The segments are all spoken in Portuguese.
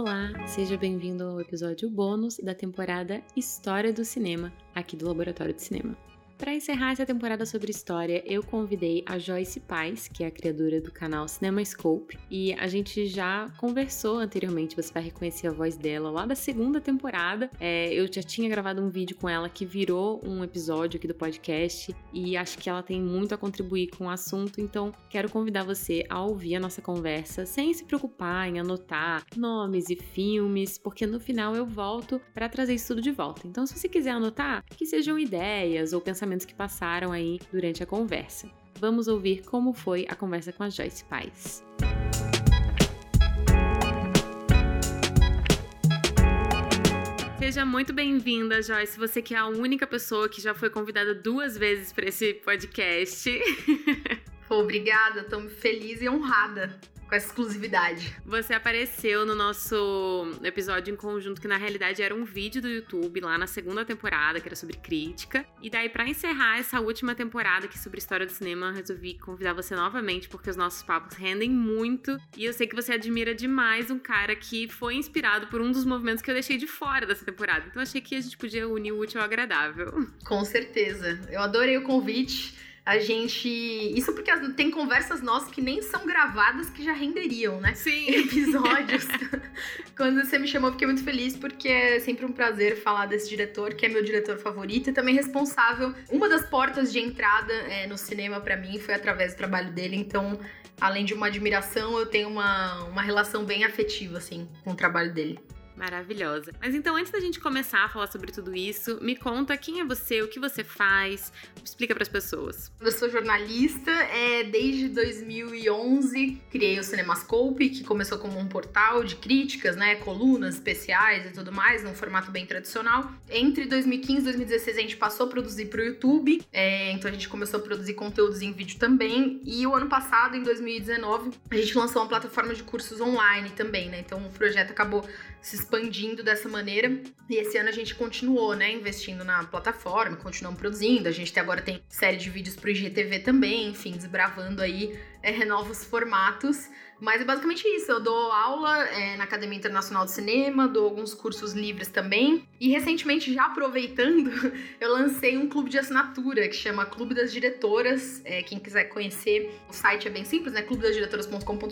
Olá, seja bem-vindo ao episódio bônus da temporada História do Cinema, aqui do Laboratório de Cinema. Para encerrar essa temporada sobre história, eu convidei a Joyce Pais, que é a criadora do canal CinemaScope, e a gente já conversou anteriormente, você vai reconhecer a voz dela lá da segunda temporada. Eu já tinha gravado um vídeo com ela que virou um episódio aqui do podcast, e acho que ela tem muito a contribuir com o assunto, então quero convidar você a ouvir a nossa conversa sem se preocupar em anotar nomes e filmes, porque no final eu volto para trazer isso tudo de volta. Então, se você quiser anotar, que sejam ideias ou pensamentos que passaram aí durante a conversa. Vamos ouvir como foi a conversa com a Joyce Pais. Seja muito bem-vinda, Joyce. Você que é a única pessoa que já foi convidada 2 vezes para esse podcast. Obrigada, estou feliz e honrada com a exclusividade. Você apareceu no nosso episódio em conjunto, que na realidade era um vídeo do YouTube, lá na segunda temporada, que era sobre crítica. E daí, pra encerrar essa última temporada aqui sobre história do cinema, resolvi convidar você novamente, porque os nossos papos rendem muito. E eu sei que você admira demais um cara que foi inspirado por um dos movimentos que eu deixei de fora dessa temporada. Então, achei que a gente podia unir o útil ao agradável. Com certeza. Eu adorei o convite. A gente... Isso porque tem conversas nossas que nem são gravadas, que já renderiam, né? Sim. Episódios. Quando você me chamou, fiquei muito feliz, porque é sempre um prazer falar desse diretor, que é meu diretor favorito e também responsável. Uma das portas de entrada no cinema pra mim foi através do trabalho dele, então... Além de uma admiração, eu tenho uma relação bem afetiva, assim, com o trabalho dele. Maravilhosa. Mas então, antes da gente começar a falar sobre tudo isso, me conta quem é você, o que você faz, explica para as pessoas. Eu sou jornalista, desde 2011 criei o CinemaScope, que começou como um portal de críticas, né, colunas especiais e tudo mais, num formato bem tradicional. Entre 2015 e 2016 a gente passou a produzir para o YouTube, então a gente começou a produzir conteúdos em vídeo também, e o ano passado, em 2019, a gente lançou uma plataforma de cursos online também, né, então o projeto acabou se expandindo dessa maneira, e esse ano a gente continuou, né, investindo na plataforma, continuamos produzindo, a gente agora tem série de vídeos pro IGTV também, enfim, desbravando aí novos formatos, mas é basicamente isso, eu dou aula na Academia Internacional de Cinema, dou alguns cursos livres também, e recentemente, já aproveitando, eu lancei um clube de assinatura, que chama Clube das Diretoras, quem quiser conhecer, o site é bem simples, né, clubedasdiretoras.com.br,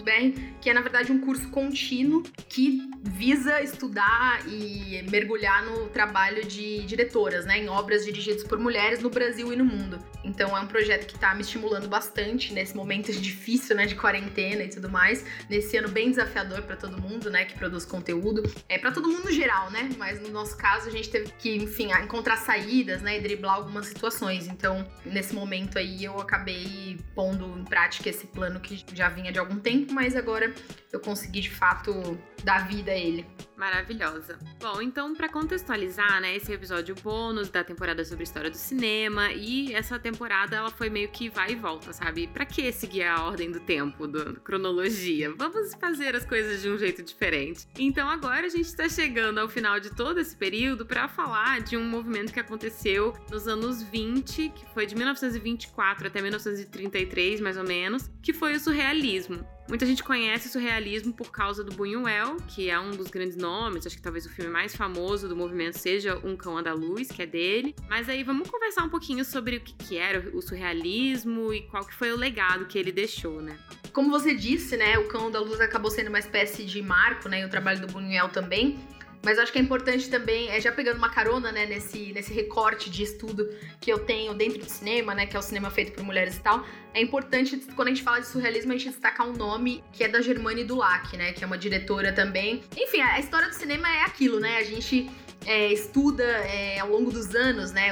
que é, na verdade, um curso contínuo que visa estudar e mergulhar no trabalho de diretoras, né, em obras dirigidas por mulheres no Brasil e no mundo. Então é um projeto que tá me estimulando bastante nesse momento difícil, né, de quarentena e tudo mais, nesse ano bem desafiador pra todo mundo, né, que produz conteúdo, pra todo mundo no geral, né, mas no nosso caso a gente teve que, enfim, encontrar saídas, né, e driblar algumas situações, então nesse momento aí eu acabei pondo em prática esse plano que já vinha de algum tempo, mas agora eu consegui de fato dar vida a ele. Maravilhosa. Bom, então pra contextualizar, né, esse episódio bônus da temporada sobre história do cinema, e essa temporada ela foi meio que vai e volta, sabe? Pra que seguir a ordem do tempo, da cronologia? Vamos fazer as coisas de um jeito diferente. Então agora a gente tá chegando ao final de todo esse período pra falar de um movimento que aconteceu nos anos 20, que foi de 1924 até 1933, mais ou menos, que foi o surrealismo. Muita gente conhece o surrealismo por causa do Buñuel, que é um dos grandes nomes, acho que talvez o filme mais famoso do movimento seja Um Cão Andaluz, que é dele. Mas aí vamos conversar um pouquinho sobre o que era o surrealismo e qual que foi o legado que ele deixou, né? Como você disse, né, O Cão Andaluz acabou sendo uma espécie de marco, né, e o trabalho do Buñuel também. Mas acho que é importante também, já pegando uma carona, né, nesse recorte de estudo que eu tenho dentro do cinema, né, que é o cinema feito por mulheres e tal, é importante, quando a gente fala de surrealismo, a gente destacar um nome que é da Germaine Dulac, né, que é uma diretora também. Enfim, a história do cinema é aquilo, né, a gente... estuda ao longo dos anos, né,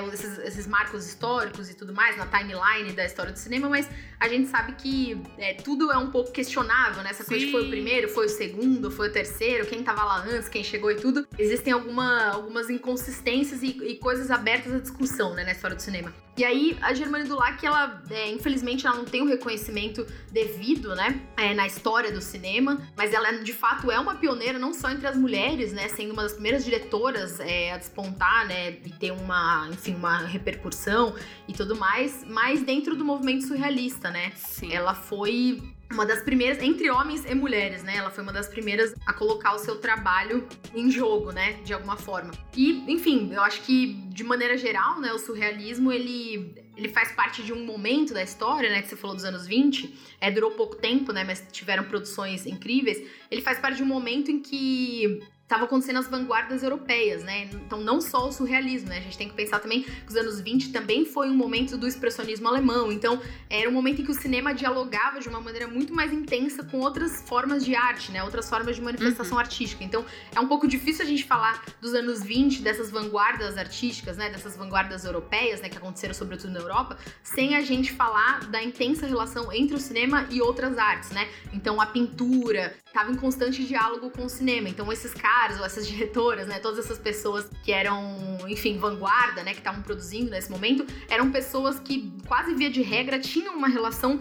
esses marcos históricos e tudo mais, na timeline da história do cinema, mas a gente sabe que tudo é um pouco questionável, né, essa Sim. coisa de foi o primeiro, foi o segundo, foi o terceiro, quem tava lá antes, quem chegou e tudo, existem algumas inconsistências e coisas abertas à discussão, né, na história do cinema. E aí, a Germaine Dulac, ela, infelizmente, ela não tem o reconhecimento devido, né, na história do cinema, mas ela, de fato, é uma pioneira, não só entre as mulheres, né, sendo uma das primeiras diretoras coisas a despontar, né, e ter uma, enfim, uma repercussão e tudo mais, mas dentro do movimento surrealista, né? Sim. Ela foi uma das primeiras, entre homens e mulheres, né? Ela foi uma das primeiras a colocar o seu trabalho em jogo, né? De alguma forma. E, enfim, eu acho que, de maneira geral, né? O surrealismo, ele faz parte de um momento da história, né? Que você falou dos anos 20. Durou pouco tempo, né? Mas tiveram produções incríveis. Ele faz parte de um momento em que estava acontecendo as vanguardas europeias, né? Então, não só o surrealismo, né? A gente tem que pensar também que os anos 20 também foi um momento do expressionismo alemão. Então, era um momento em que o cinema dialogava de uma maneira muito mais intensa com outras formas de arte, né? Outras formas de manifestação artística. Então, é um pouco difícil a gente falar dos anos 20, dessas vanguardas artísticas, né? Dessas vanguardas europeias, né? Que aconteceram sobretudo na Europa, sem a gente falar da intensa relação entre o cinema e outras artes, né? Então, a pintura estava em constante diálogo com o cinema. Então, esses caras, ou essas diretoras, né, todas essas pessoas que eram, enfim, vanguarda, né, que estavam produzindo nesse momento, eram pessoas que quase via de regra tinham uma relação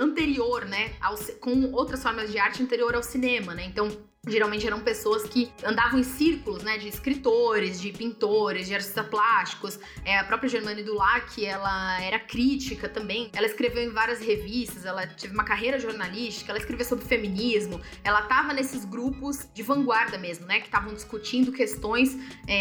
anterior, né, com outras formas de arte anterior ao cinema, né, então geralmente eram pessoas que andavam em círculos, né, de escritores, de pintores, de artistas plásticos. A própria Germaine Dulac, ela era crítica também, ela escreveu em várias revistas, ela teve uma carreira jornalística, ela escreveu sobre feminismo, ela tava nesses grupos de vanguarda mesmo, né, que estavam discutindo questões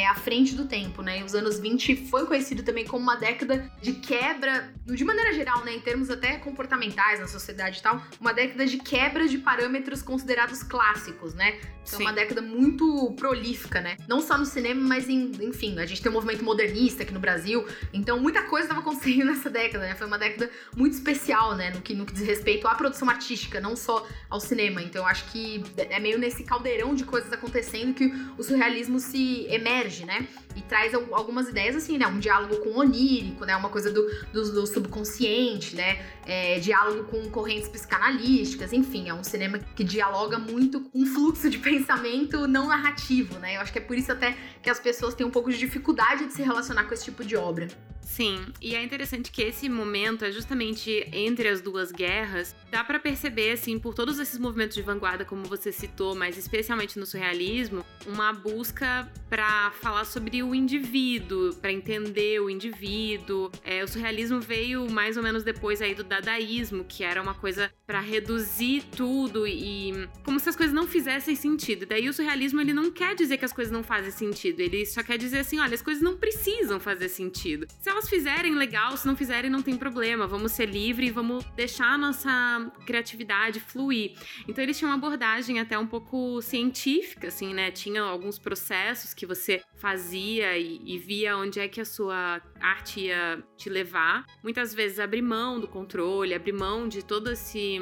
à frente do tempo, né, e os anos 20 foi conhecido também como uma década de quebra, de maneira geral, né, em termos até comportamentais na sociedade e tal, uma década de quebra de parâmetros considerados clássicos, né. Então, é uma década muito prolífica, né? Não só no cinema, mas enfim, a gente tem um movimento modernista aqui no Brasil. Então, muita coisa estava acontecendo nessa década, né? Foi uma década muito especial, né? No que diz respeito à produção artística, não só ao cinema. Então, eu acho que é meio nesse caldeirão de coisas acontecendo que o surrealismo se emerge, né? E traz algumas ideias, assim, né? Um diálogo com o onírico, né? Uma coisa do subconsciente, né? Diálogo com correntes psicanalísticas. Enfim, é um cinema que dialoga muito com o fluxo de pensamento não narrativo, né? Eu acho que é por isso até que as pessoas têm um pouco de dificuldade de se relacionar com esse tipo de obra. Sim, e é interessante que esse momento é justamente entre as duas guerras. Dá pra perceber, assim, por todos esses movimentos de vanguarda, como você citou, mas especialmente no surrealismo, uma busca pra falar sobre o indivíduo, pra entender o indivíduo. O surrealismo veio mais ou menos depois aí do dadaísmo, que era uma coisa pra reduzir tudo e como se as coisas não fizessem sentido. Daí o surrealismo, ele não quer dizer que as coisas não fazem sentido, ele só quer dizer assim, olha, as coisas não precisam fazer sentido. Se elas fizerem, legal, se não fizerem, não tem problema, vamos ser livres e vamos deixar a nossa criatividade fluir. Então eles tinham uma abordagem até um pouco científica, assim, né? Tinha alguns processos que você fazia e via onde é que a sua arte ia te levar. Muitas vezes abrir mão do controle, abrir mão de todo esse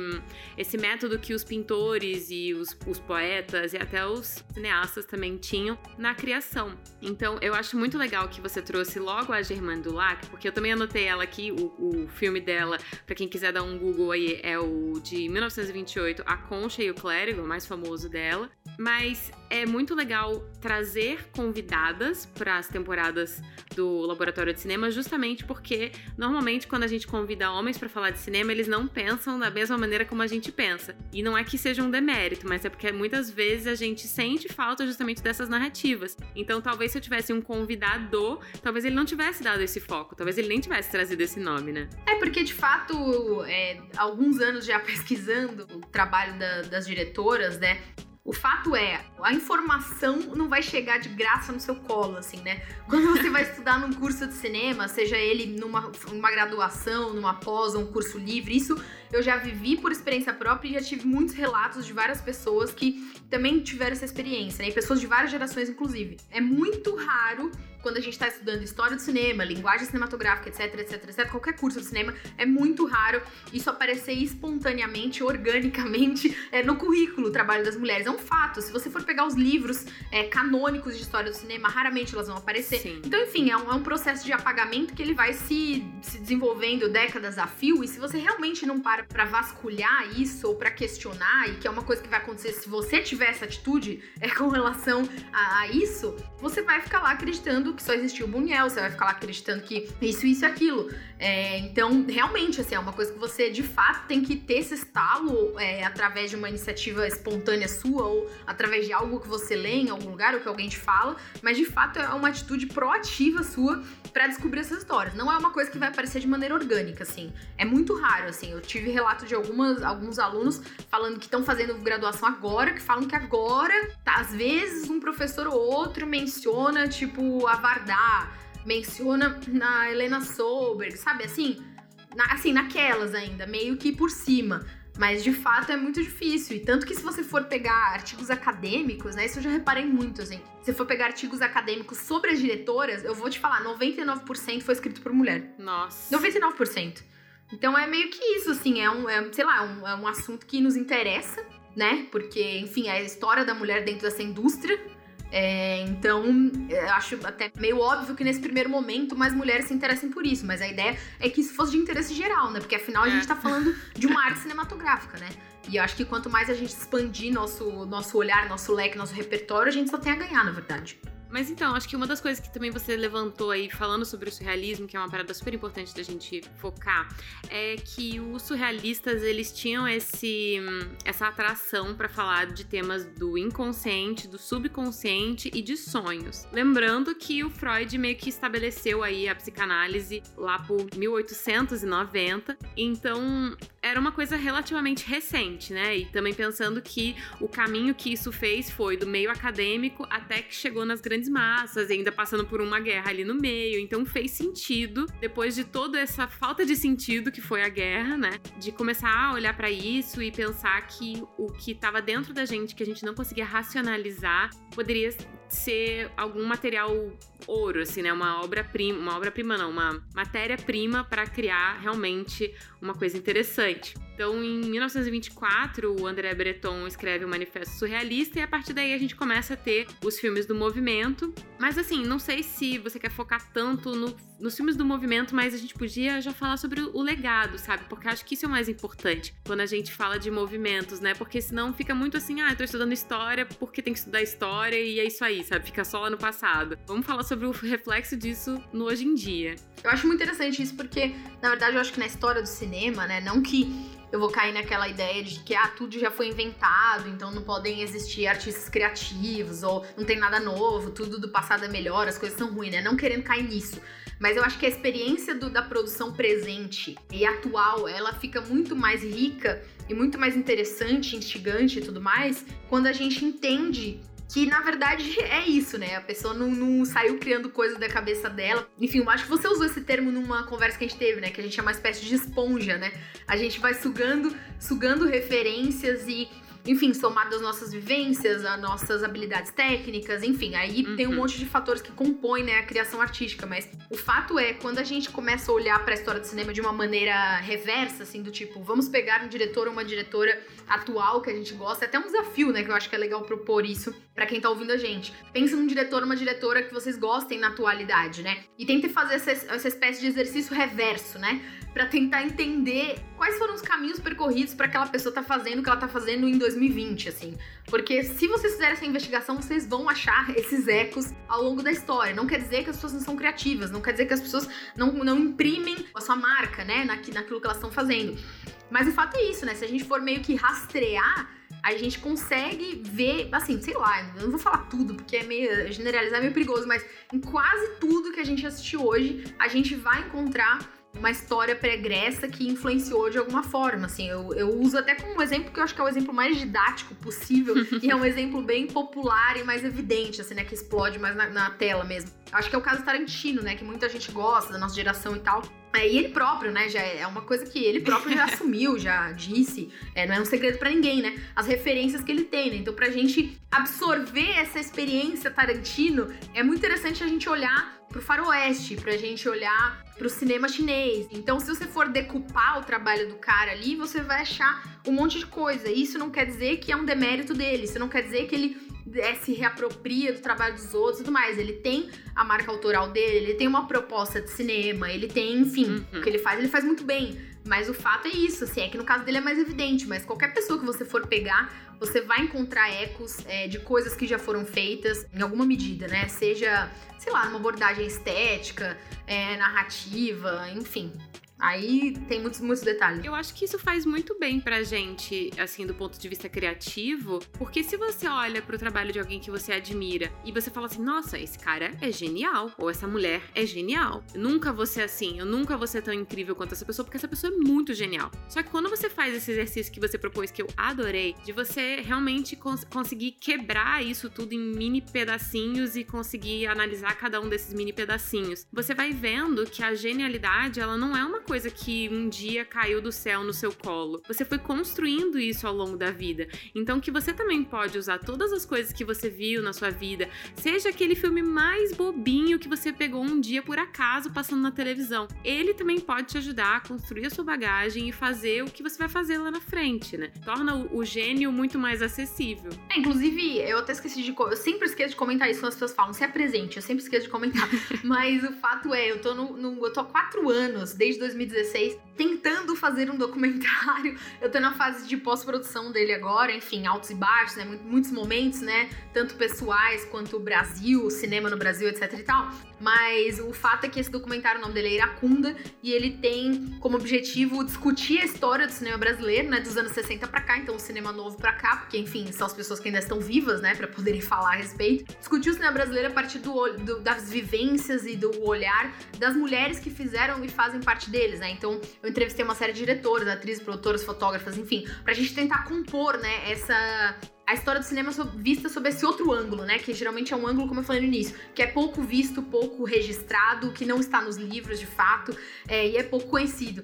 método que os pintores e os poetas e até os cineastas também tinham na criação. Então eu acho muito legal que você trouxe logo a Germaine Dulac, porque eu também anotei ela aqui, o filme dela, pra quem quiser dar um Google aí, é o de 1928, A Concha e o Clérigo, o mais famoso dela. Mas é muito legal trazer convidadas para as temporadas do Laboratório de Cinema, justamente porque normalmente quando a gente convida homens para falar de cinema, eles não pensam da mesma maneira como a gente pensa. E não é que seja um demérito, mas é porque muitas vezes a gente sente falta justamente dessas narrativas. Então talvez se eu tivesse um convidador, talvez ele não tivesse dado esse foco, talvez ele nem tivesse trazido esse nome, né? Porque de fato, alguns anos já pesquisando o trabalho das diretoras, né? O fato é, a informação não vai chegar de graça no seu colo, assim, né? Quando você vai estudar num curso de cinema, seja ele numa graduação, numa pós, ou um curso livre, isso eu já vivi por experiência própria e já tive muitos relatos de várias pessoas que também tiveram essa experiência, né? E pessoas de várias gerações, inclusive. É muito raro, quando a gente está estudando história do cinema, linguagem cinematográfica, etc, etc, etc, qualquer curso de cinema, é muito raro isso aparecer espontaneamente, organicamente, no currículo, o trabalho das mulheres. É um fato, se você for pegar os livros canônicos de história do cinema, raramente elas vão aparecer. Sim. Então, enfim, é um processo de apagamento que ele vai se desenvolvendo décadas a fio, e se você realmente não para pra vasculhar isso, ou pra questionar, e que é uma coisa que vai acontecer se você tiver essa atitude com relação a isso, você vai ficar lá acreditando achando que só existia o Buñuel, você vai ficar lá acreditando que isso e aquilo. Então, realmente, assim, é uma coisa que você, de fato, tem que ter esse estalo através de uma iniciativa espontânea sua ou através de algo que você lê em algum lugar ou que alguém te fala, mas, de fato, é uma atitude proativa sua pra descobrir essas histórias. Não é uma coisa que vai aparecer de maneira orgânica, assim. É muito raro, assim. Eu tive relato de alguns alunos falando que estão fazendo graduação agora, que falam que agora, tá, às vezes, um professor ou outro menciona, tipo, a Lavardá, menciona na Helena Solberg, sabe? Assim, naquelas ainda, meio que por cima. Mas, de fato, é muito difícil. E tanto que se você for pegar artigos acadêmicos, né? Isso eu já reparei muito, assim. Se for pegar artigos acadêmicos sobre as diretoras, eu vou te falar, 99% foi escrito por mulher. Nossa. 99%. Então, é meio que isso, assim. É um assunto que nos interessa, né? Porque, enfim, é a história da mulher dentro dessa indústria. Então, eu acho até meio óbvio que nesse primeiro momento mais mulheres se interessem por isso, mas a ideia é que isso fosse de interesse geral, né? Porque afinal a gente tá falando de uma arte cinematográfica, né? E eu acho que quanto mais a gente expandir nosso olhar, nosso leque, nosso repertório, a gente só tem a ganhar, na verdade. Mas então, acho que uma das coisas que também você levantou aí, falando sobre o surrealismo, que é uma parada super importante da gente focar, é que os surrealistas, eles tinham essa atração pra falar de temas do inconsciente, do subconsciente e de sonhos. Lembrando que o Freud meio que estabeleceu aí a psicanálise lá por 1890, então era uma coisa relativamente recente, né? E também pensando que o caminho que isso fez foi do meio acadêmico até que chegou nas grandes massas, ainda passando por uma guerra ali no meio, então fez sentido, depois de toda essa falta de sentido que foi a guerra, né, de começar a olhar pra isso e pensar que o que tava dentro da gente, que a gente não conseguia racionalizar, poderia ser algum material ouro, assim, né, uma matéria-prima para criar realmente uma coisa interessante. Então, em 1924, o André Breton escreve o Manifesto Surrealista e a partir daí a gente começa a ter os filmes do movimento. Mas assim, não sei se você quer focar tanto nos filmes do movimento, mas a gente podia já falar sobre o legado, sabe? Porque acho que isso é o mais importante quando a gente fala de movimentos, né? Porque senão fica muito assim, eu tô estudando história porque tem que estudar história e é isso aí, sabe? Fica só lá no passado. Vamos falar sobre o reflexo disso no hoje em dia. Eu acho muito interessante isso porque, na verdade, eu acho que na história do cinema, né? Não que eu vou cair naquela ideia de que tudo já foi inventado, então não podem existir artistas criativos, ou não tem nada novo, tudo do passado é melhor, as coisas são ruins, né? Não querendo cair nisso. Mas eu acho que a experiência da produção presente e atual, ela fica muito mais rica e muito mais interessante, instigante e tudo mais, quando a gente entende que, na verdade, é isso, né? A pessoa não saiu criando coisa da cabeça dela. Enfim, eu acho que você usou esse termo numa conversa que a gente teve, né? Que a gente é uma espécie de esponja, né? A gente vai sugando referências e, enfim, somado às nossas vivências, às nossas habilidades técnicas, enfim. Aí tem um monte de fatores que compõem, né, a criação artística. Mas o fato é, quando a gente começa a olhar para a história do cinema de uma maneira reversa, assim, do tipo, vamos pegar um diretor ou uma diretora atual que a gente gosta. É até um desafio, né, que eu acho que é legal propor isso pra quem tá ouvindo a gente. Pensa num diretor ou uma diretora que vocês gostem na atualidade, né? E tentem fazer essa espécie de exercício reverso, né? Pra tentar entender quais foram os caminhos percorridos pra aquela pessoa tá fazendo o que ela tá fazendo em 2020, assim. Porque se vocês fizerem essa investigação, vocês vão achar esses ecos ao longo da história. Não quer dizer que as pessoas não são criativas, não quer dizer que as pessoas não imprimem a sua marca, né, naquilo que elas estão fazendo. Mas o fato é isso, né? Se a gente for meio que rastrear, a gente consegue ver, assim, sei lá, eu não vou falar tudo, porque generalizar é meio perigoso, mas em quase tudo que a gente assistiu hoje, a gente vai encontrar uma história pregressa que influenciou de alguma forma, assim. Eu uso até como um exemplo que eu acho que é o exemplo mais didático possível e é um exemplo bem popular e mais evidente, assim, né, que explode mais na tela mesmo. Acho que é o caso do Tarantino, né, que muita gente gosta, da nossa geração e tal. E ele próprio, né, já é uma coisa que ele próprio já assumiu, já disse, não é um segredo pra ninguém, né, as referências que ele tem, né, então pra gente absorver essa experiência Tarantino, é muito interessante a gente olhar pro faroeste, pra gente olhar pro cinema chinês. Então, se você for decupar o trabalho do cara ali, você vai achar um monte de coisa. Isso não quer dizer que é um demérito dele, isso não quer dizer que ele se reapropria do trabalho dos outros e tudo mais. Ele tem a marca autoral dele, ele tem uma proposta de cinema, ele tem, enfim, o que ele faz muito bem. Mas o fato é isso, assim, é que no caso dele é mais evidente, mas qualquer pessoa que você for pegar, você vai encontrar ecos de coisas que já foram feitas em alguma medida, né? Seja, sei lá, numa abordagem estética, narrativa, enfim. Aí tem muitos detalhes. Eu acho que isso faz muito bem pra gente, assim, do ponto de vista criativo, porque se você olha pro trabalho de alguém que você admira e você fala assim, nossa, esse cara é genial, ou essa mulher é genial. Nunca vou ser assim, eu nunca vou ser tão incrível quanto essa pessoa, porque essa pessoa é muito genial. Só que quando você faz esse exercício que você propôs, que eu adorei, de você realmente conseguir quebrar isso tudo em mini pedacinhos e conseguir analisar cada um desses mini pedacinhos, você vai vendo que a genialidade, ela não é uma coisa que um dia caiu do céu no seu colo. Você foi construindo isso ao longo da vida. Então que você também pode usar todas as coisas que você viu na sua vida, seja aquele filme mais bobinho que você pegou um dia por acaso passando na televisão. Ele também pode te ajudar a construir a sua bagagem e fazer o que você vai fazer lá na frente, né? Torna o gênio muito mais acessível. Inclusive, eu até esqueci de... Eu sempre esqueço de comentar isso quando as pessoas falam, se apresente, eu sempre esqueço de comentar. Mas o fato é, eu tô há 4 anos, desde 2016, tentando fazer um documentário. Eu tô na fase de pós-produção dele agora, enfim, altos e baixos, né? Muitos momentos, né? Tanto pessoais quanto o Brasil, cinema no Brasil, etc e tal. Mas o fato é que esse documentário, o nome dele é Iracunda, e ele tem como objetivo discutir a história do cinema brasileiro, né? Dos anos 60 pra cá, então o cinema novo pra cá, porque, enfim, são as pessoas que ainda estão vivas, né? Pra poderem falar a respeito. Discutir o cinema brasileiro a partir das vivências e do olhar das mulheres que fizeram e fazem parte deles, né? Então, eu entrevistei uma série de diretoras, atrizes, produtoras, fotógrafas, enfim, pra gente tentar compor, né, a história do cinema vista sob esse outro ângulo, né? Que geralmente é um ângulo, como eu falei no início, que é pouco visto, pouco registrado, que não está nos livros de fato, e é pouco conhecido.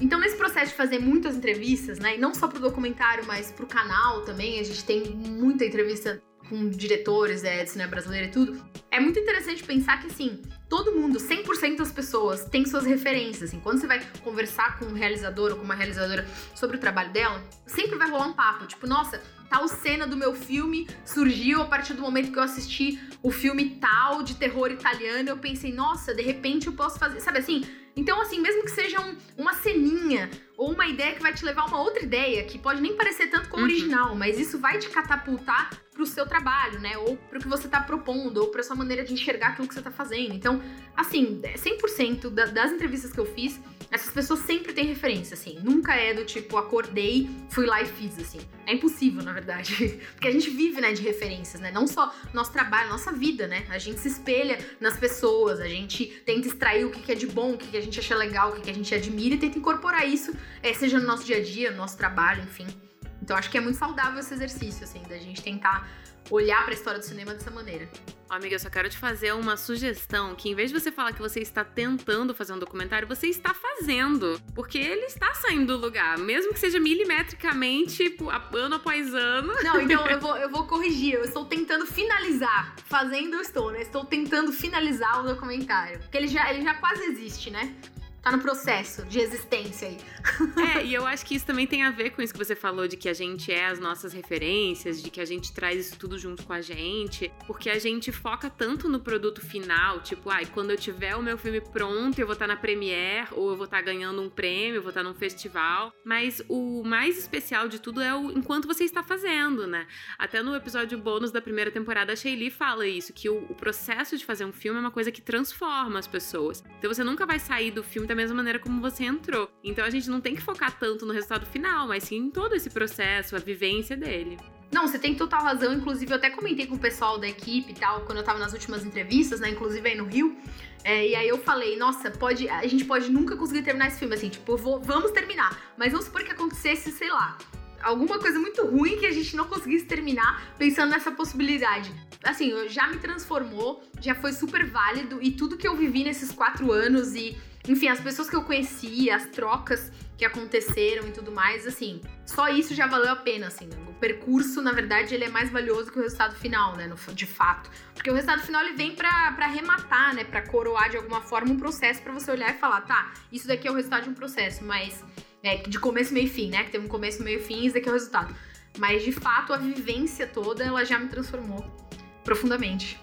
Então, nesse processo de fazer muitas entrevistas, né? E não só pro documentário, mas pro canal também, a gente tem muita entrevista com diretores de cinema brasileiro e tudo. É muito interessante pensar que, assim, todo mundo, 100% das pessoas, tem suas referências, assim. Quando você vai conversar com um realizador ou com uma realizadora sobre o trabalho dela, sempre vai rolar um papo, tipo, nossa, tal cena do meu filme surgiu a partir do momento que eu assisti o filme tal de terror italiano, eu pensei, nossa, de repente eu posso fazer, sabe assim? Então, assim, mesmo que seja uma ceninha ou uma ideia que vai te levar a uma outra ideia, que pode nem parecer tanto com o original, mas isso vai te catapultar pro seu trabalho, né? Ou pro que você tá propondo, ou pra sua maneira de enxergar aquilo que você tá fazendo. Então, assim, 100% das entrevistas que eu fiz, essas pessoas sempre têm referência, assim. Nunca é do tipo, acordei, fui lá e fiz, assim. É impossível, na verdade. Porque a gente vive, né, de referências, né? Não só nosso trabalho, nossa vida, né? A gente se espelha nas pessoas, a gente tenta extrair o que é de bom, o que a gente acha legal, o que a gente admira e tenta incorporar isso, seja no nosso dia a dia, no nosso trabalho, enfim. Então acho que é muito saudável esse exercício, assim, da gente tentar olhar para a história do cinema dessa maneira. Amiga, eu só quero te fazer uma sugestão, que em vez de você falar que você está tentando fazer um documentário, você está fazendo, porque ele está saindo do lugar, mesmo que seja milimetricamente, ano após ano. Não, então eu vou corrigir, eu estou tentando finalizar, fazendo eu estou, né? Estou tentando finalizar o documentário, porque ele já quase existe, né? Tá no processo de existência aí. E eu acho que isso também tem a ver com isso que você falou, de que a gente é as nossas referências, de que a gente traz isso tudo junto com a gente, porque a gente foca tanto no produto final, tipo, quando eu tiver o meu filme pronto, eu vou estar na Premiere, ou eu vou estar ganhando um prêmio, eu vou estar num festival, mas o mais especial de tudo é o enquanto você está fazendo, né? Até no episódio bônus da primeira temporada, a Shaylee fala isso, que o processo de fazer um filme é uma coisa que transforma as pessoas. Então você nunca vai sair do filme da mesma maneira como você entrou. Então a gente não tem que focar tanto no resultado final, mas sim em todo esse processo, a vivência dele. Não, você tem total razão. Inclusive, eu até comentei com o pessoal da equipe e tal, quando eu tava nas últimas entrevistas, né? Inclusive aí no Rio. E aí eu falei, nossa, a gente pode nunca conseguir terminar esse filme, assim, tipo, vamos terminar. Mas vamos supor que acontecesse, sei lá, alguma coisa muito ruim que a gente não conseguisse terminar pensando nessa possibilidade. Assim, já me transformou, já foi super válido, e tudo que eu vivi nesses 4 anos e... Enfim, as pessoas que eu conheci, as trocas que aconteceram e tudo mais, assim, só isso já valeu a pena, assim. O percurso, na verdade, ele é mais valioso que o resultado final, né, de fato. Porque o resultado final, ele vem pra arrematar, né, pra coroar de alguma forma um processo, pra você olhar e falar, tá, isso daqui é o resultado de um processo, mas de começo, meio e fim, né, que teve um começo, meio e fim, isso daqui é o resultado. Mas, de fato, a vivência toda, ela já me transformou profundamente.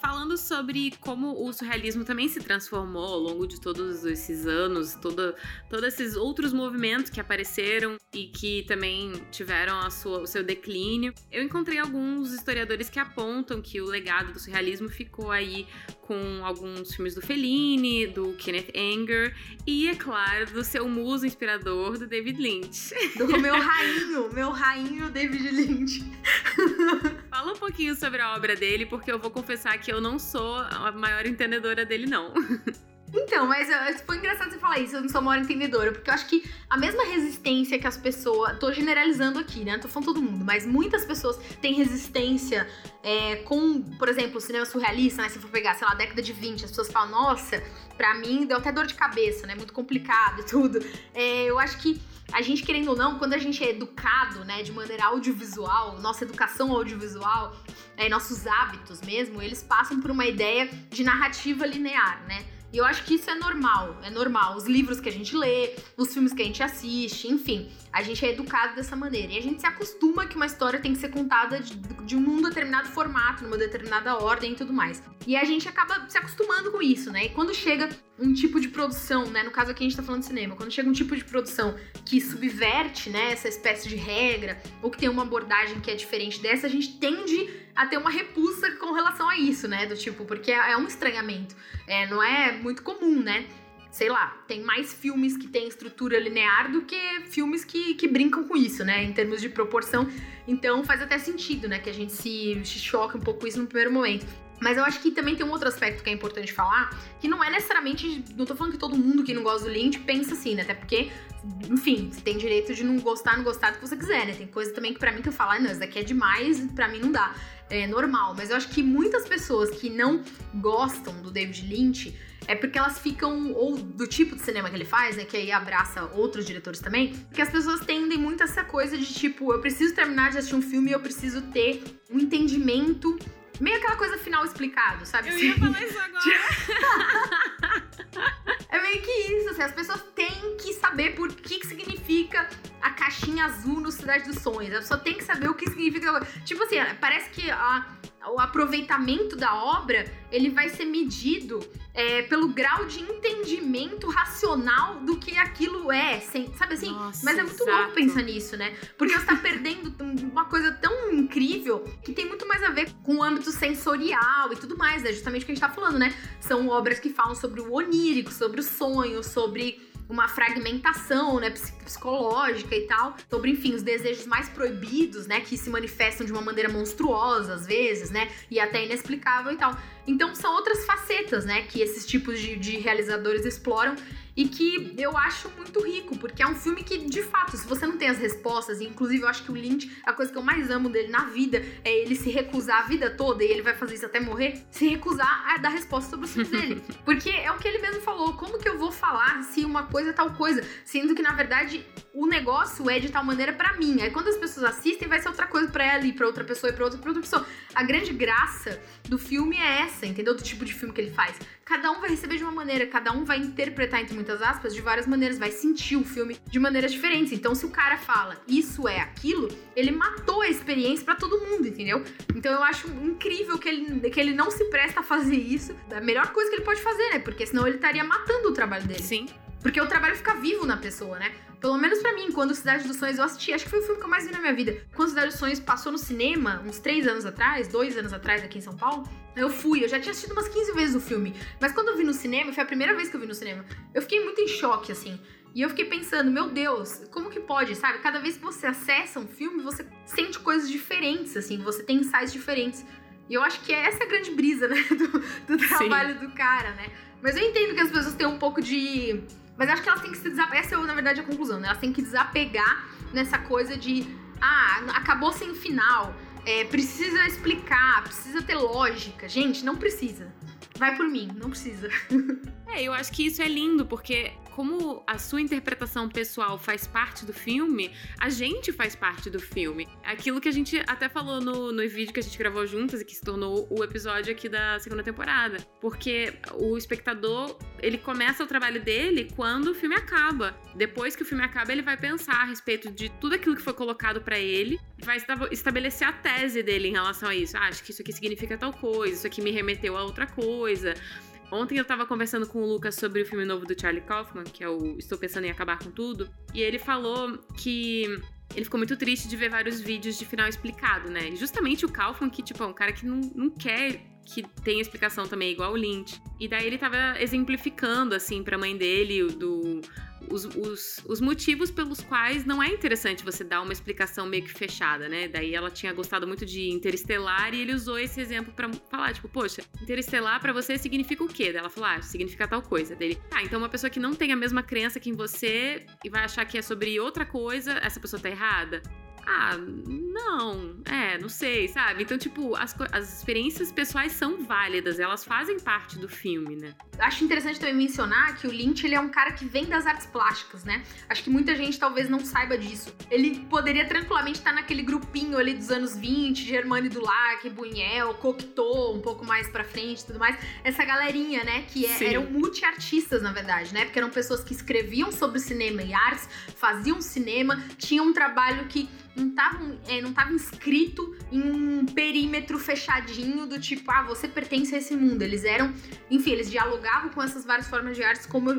Falando sobre como o surrealismo também se transformou ao longo de todos esses anos, todos esses outros movimentos que apareceram e que também tiveram o seu declínio, eu encontrei alguns historiadores que apontam que o legado do surrealismo ficou aí com alguns filmes do Fellini, do Kenneth Anger e, é claro, do seu muso inspirador, do David Lynch. Do meu rainho David Lynch. Fala um pouquinho sobre a obra dele, porque eu vou confessar que eu não sou a maior entendedora dele, não. Então, mas foi engraçado você falar isso, eu não sou a maior entendedora, porque eu acho que a mesma resistência que as pessoas... Tô generalizando aqui, né? Tô falando todo mundo, mas muitas pessoas têm resistência com, por exemplo, o cinema surrealista, né? Se for pegar, sei lá, a década de 20, as pessoas falam, nossa, pra mim deu até dor de cabeça, né? Muito complicado e tudo. Eu acho que a gente, querendo ou não, quando a gente é educado, né, de maneira audiovisual, nossa educação audiovisual, nossos hábitos mesmo, eles passam por uma ideia de narrativa linear, né? E eu acho que isso é normal. Os livros que a gente lê, os filmes que a gente assiste, enfim, a gente é educado dessa maneira. E a gente se acostuma que uma história tem que ser contada de um determinado formato, numa determinada ordem e tudo mais. E a gente acaba se acostumando com isso, né? E quando chega um tipo de produção, né? No caso aqui a gente tá falando de cinema. Quando chega um tipo de produção que subverte, né, essa espécie de regra, ou que tem uma abordagem que é diferente dessa, a gente tende a ter uma repulsa com relação a isso, né? Do tipo, porque é um estranhamento. Não é muito comum, né? Sei lá, tem mais filmes que têm estrutura linear do que filmes que brincam com isso, né? Em termos de proporção. Então faz até sentido, né? Que a gente se choque um pouco com isso no primeiro momento. Mas eu acho que também tem um outro aspecto que é importante falar, que não é necessariamente... Não tô falando que todo mundo que não gosta do Lynch pensa assim, né? Até porque, enfim, você tem direito de não gostar do que você quiser, né? Tem coisa também que pra mim que eu falo, não, isso daqui é demais, pra mim não dá. É normal. Mas eu acho que muitas pessoas que não gostam do David Lynch é porque elas ficam, ou do tipo de cinema que ele faz, né, que aí abraça outros diretores também, porque as pessoas tendem muito a essa coisa de tipo, eu preciso terminar de assistir um filme e eu preciso ter um entendimento... Meio aquela coisa final explicado, sabe? Eu ia falar isso agora. É meio que isso, assim, as pessoas têm que saber por que significa a caixinha azul no Cidade dos Sonhos. A pessoa tem que saber o que significa... Tipo assim, parece que o aproveitamento da obra, ele vai ser medido pelo grau de entendimento racional do que aquilo é, sabe assim? Nossa, mas é muito louco pensar nisso, né? Porque você tá perdendo uma coisa tão incrível que tem muito mais a ver com o âmbito sensorial e tudo mais, né? Justamente o que a gente tá falando, né? São obras que falam sobre o onírico, sobre o sonho, sobre... uma fragmentação, né, psicológica e tal, sobre, enfim, os desejos mais proibidos, né, que se manifestam de uma maneira monstruosa, às vezes, né, e até inexplicável e tal. Então, são outras facetas, né, que esses tipos de realizadores exploram e que eu acho muito rico, porque é um filme que, de fato, se você não tem as respostas, e inclusive eu acho que o Lynch, a coisa que eu mais amo dele na vida é ele se recusar a vida toda, e ele vai fazer isso até morrer, se recusar a dar resposta sobre os filmes dele. Porque é o que ele mesmo falou, como que eu vou falar se uma coisa é tal coisa, sendo que, na verdade, o negócio é de tal maneira pra mim. Aí quando as pessoas assistem, vai ser outra coisa pra ela, e pra outra pessoa, e pra outra pessoa. A grande graça do filme é essa, entendeu? Do tipo de filme que ele faz. Cada um vai receber de uma maneira, cada um vai interpretar, entre muitas aspas, de várias maneiras, vai sentir o filme de maneiras diferentes. Então, se o cara fala, isso é aquilo, ele matou a experiência pra todo mundo, entendeu? Então, eu acho incrível que ele não se presta a fazer isso. A melhor coisa que ele pode fazer, né? Porque senão ele estaria matando o trabalho dele. Sim. Porque o trabalho fica vivo na pessoa, né? Pelo menos pra mim, quando Cidade dos Sonhos eu assisti, acho que foi o filme que eu mais vi na minha vida. Quando Cidade dos Sonhos passou no cinema, uns 2 anos atrás, aqui em São Paulo, eu já tinha assistido umas 15 vezes o filme. Mas quando eu vi no cinema, foi a primeira vez que eu vi no cinema, eu fiquei muito em choque, assim. E eu fiquei pensando, meu Deus, como que pode, sabe? Cada vez que você acessa um filme, você sente coisas diferentes, assim, você tem insights diferentes. E eu acho que é essa a grande brisa, né, do trabalho do cara, né? Mas eu entendo que as pessoas têm um pouco de... Mas acho que elas têm que se desapegar. Essa é, na verdade, a conclusão, né? Elas têm que desapegar nessa coisa de... Ah, acabou sem final. Precisa explicar, precisa ter lógica. Gente, não precisa. Vai por mim, não precisa. Eu acho que isso é lindo, porque... como a sua interpretação pessoal faz parte do filme, a gente faz parte do filme. Aquilo que a gente até falou no vídeo que a gente gravou juntas e que se tornou o episódio aqui da segunda temporada. Porque o espectador, ele começa o trabalho dele quando o filme acaba. Depois que o filme acaba, ele vai pensar a respeito de tudo aquilo que foi colocado pra ele, vai estabelecer a tese dele em relação a isso. Ah, acho que isso aqui significa tal coisa, isso aqui me remeteu a outra coisa. Ontem eu tava conversando com o Lucas sobre o filme novo do Charlie Kaufman, que é o Estou Pensando em Acabar Com Tudo, e ele falou que ele ficou muito triste de ver vários vídeos de final explicado, né? E justamente o Kaufman, que tipo, é um cara que não quer que tenha explicação também, igual o Lynch. E daí ele tava exemplificando, assim, pra mãe dele, os motivos pelos quais não é interessante você dar uma explicação meio que fechada, né? Daí ela tinha gostado muito de Interestelar e ele usou esse exemplo pra falar, tipo, poxa, Interestelar pra você significa o quê? Daí ela falou, significa tal coisa. Daí ele, então uma pessoa que não tem a mesma crença que em você e vai achar que é sobre outra coisa, essa pessoa tá errada? Não sei, sabe? Então, tipo, as experiências pessoais são válidas, elas fazem parte do filme, né? Acho interessante também mencionar que o Lynch, ele é um cara que vem das artes plásticas, né? Acho que muita gente talvez não saiba disso. Ele poderia tranquilamente estar naquele grupinho ali dos anos 20, Germaine Dulac, Buñuel, Cocteau, um pouco mais pra frente e tudo mais. Essa galerinha, né? Que eram multiartistas, na verdade, né? Porque eram pessoas que escreviam sobre cinema e artes, faziam cinema, tinham um trabalho que não tava inscrito em um perímetro fechadinho do tipo, você pertence a esse mundo. Eles eram, enfim, eles dialogavam com essas várias formas de arte, como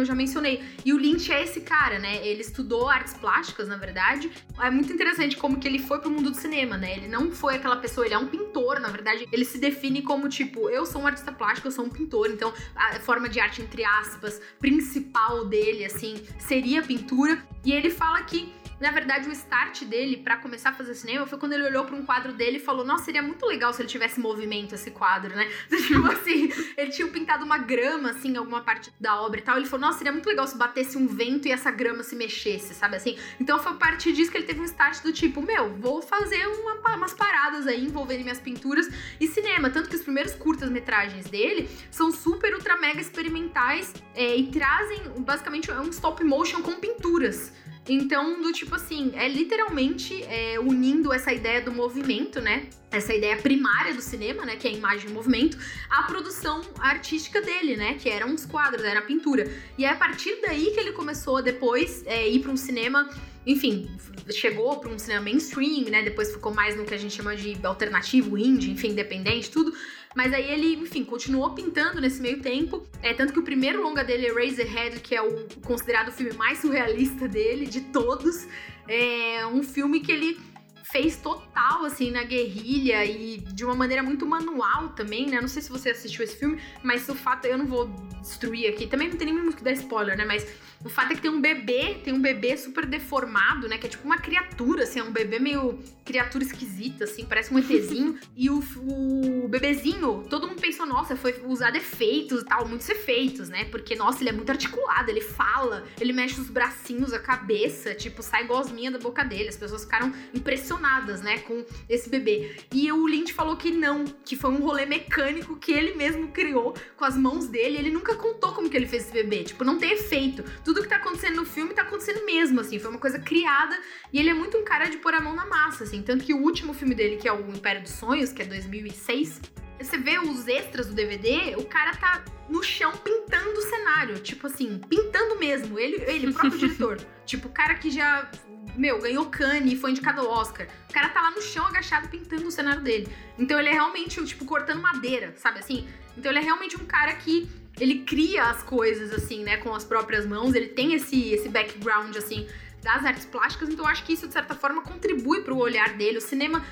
eu já mencionei. E o Lynch é esse cara, né? Ele estudou artes plásticas, na verdade. É muito interessante como que ele foi pro mundo do cinema, né? Ele não foi aquela pessoa, ele é um pintor, na verdade. Ele se define como, tipo, eu sou um artista plástico, eu sou um pintor. Então, a forma de arte, entre aspas, principal dele, assim, seria a pintura. E ele fala que, na verdade, o start dele pra começar a fazer cinema foi quando ele olhou pra um quadro dele e falou, nossa, seria muito legal se ele tivesse movimento esse quadro, né? Tipo assim, ele tinha pintado uma grama, assim, em alguma parte da obra e tal. Ele falou, nossa, seria muito legal se batesse um vento e essa grama se mexesse, sabe assim? Então foi a partir disso que ele teve um start do tipo, vou fazer umas paradas aí envolvendo minhas pinturas e cinema. Tanto que os primeiros curtas-metragens dele são super, ultra, mega experimentais e trazem, basicamente, um stop motion com pinturas. Então, do tipo assim, é literalmente unindo essa ideia do movimento, né? Essa ideia primária do cinema, né? Que é a imagem em movimento, à produção artística dele, né? Que eram os quadros, era a pintura. E é a partir daí que ele começou depois ir para um cinema. Enfim, chegou para um cinema mainstream, né? Depois ficou mais no que a gente chama de alternativo, indie, enfim, independente, tudo. Mas aí ele, enfim, continuou pintando nesse meio tempo. Tanto que o primeiro longa dele, Eraserhead, que é o considerado o filme mais surrealista dele, de todos, é um filme que ele fez total, assim, na guerrilha e de uma maneira muito manual também, né? Não sei se você assistiu esse filme, mas o fato, eu não vou destruir aqui, também não tem nem muito que dar spoiler, né? Mas o fato é que tem um bebê super deformado, né? Que é tipo uma criatura, assim, é um bebê meio criatura esquisita, assim, parece um ETzinho. E o bebezinho, todo mundo pensou, nossa, foi usar efeitos e tal, muitos efeitos, né? Porque, nossa, ele é muito articulado, ele fala, ele mexe os bracinhos, a cabeça, tipo, sai gosminha da boca dele. As pessoas ficaram impressionadas, né, com esse bebê. E o Lynch falou que não, que foi um rolê mecânico que ele mesmo criou com as mãos dele. Ele nunca contou como que ele fez esse bebê, tipo, não tem efeito. Tudo que tá acontecendo no filme tá acontecendo mesmo, assim. Foi uma coisa criada e ele é muito um cara de pôr a mão na massa, assim. Tanto que o último filme dele, que é o Império dos Sonhos, que é 2006, você vê os extras do DVD, o cara tá no chão pintando o cenário. Tipo assim, pintando mesmo. Ele próprio diretor. Tipo, o cara que já, ganhou Cannes e foi indicado ao Oscar. O cara tá lá no chão agachado pintando o cenário dele. Então ele é realmente, tipo, cortando madeira, sabe assim? Então ele é realmente um cara que ele cria as coisas, assim, né, com as próprias mãos, ele tem esse background, assim, das artes plásticas, então eu acho que isso, de certa forma, contribui pro olhar dele. O cinema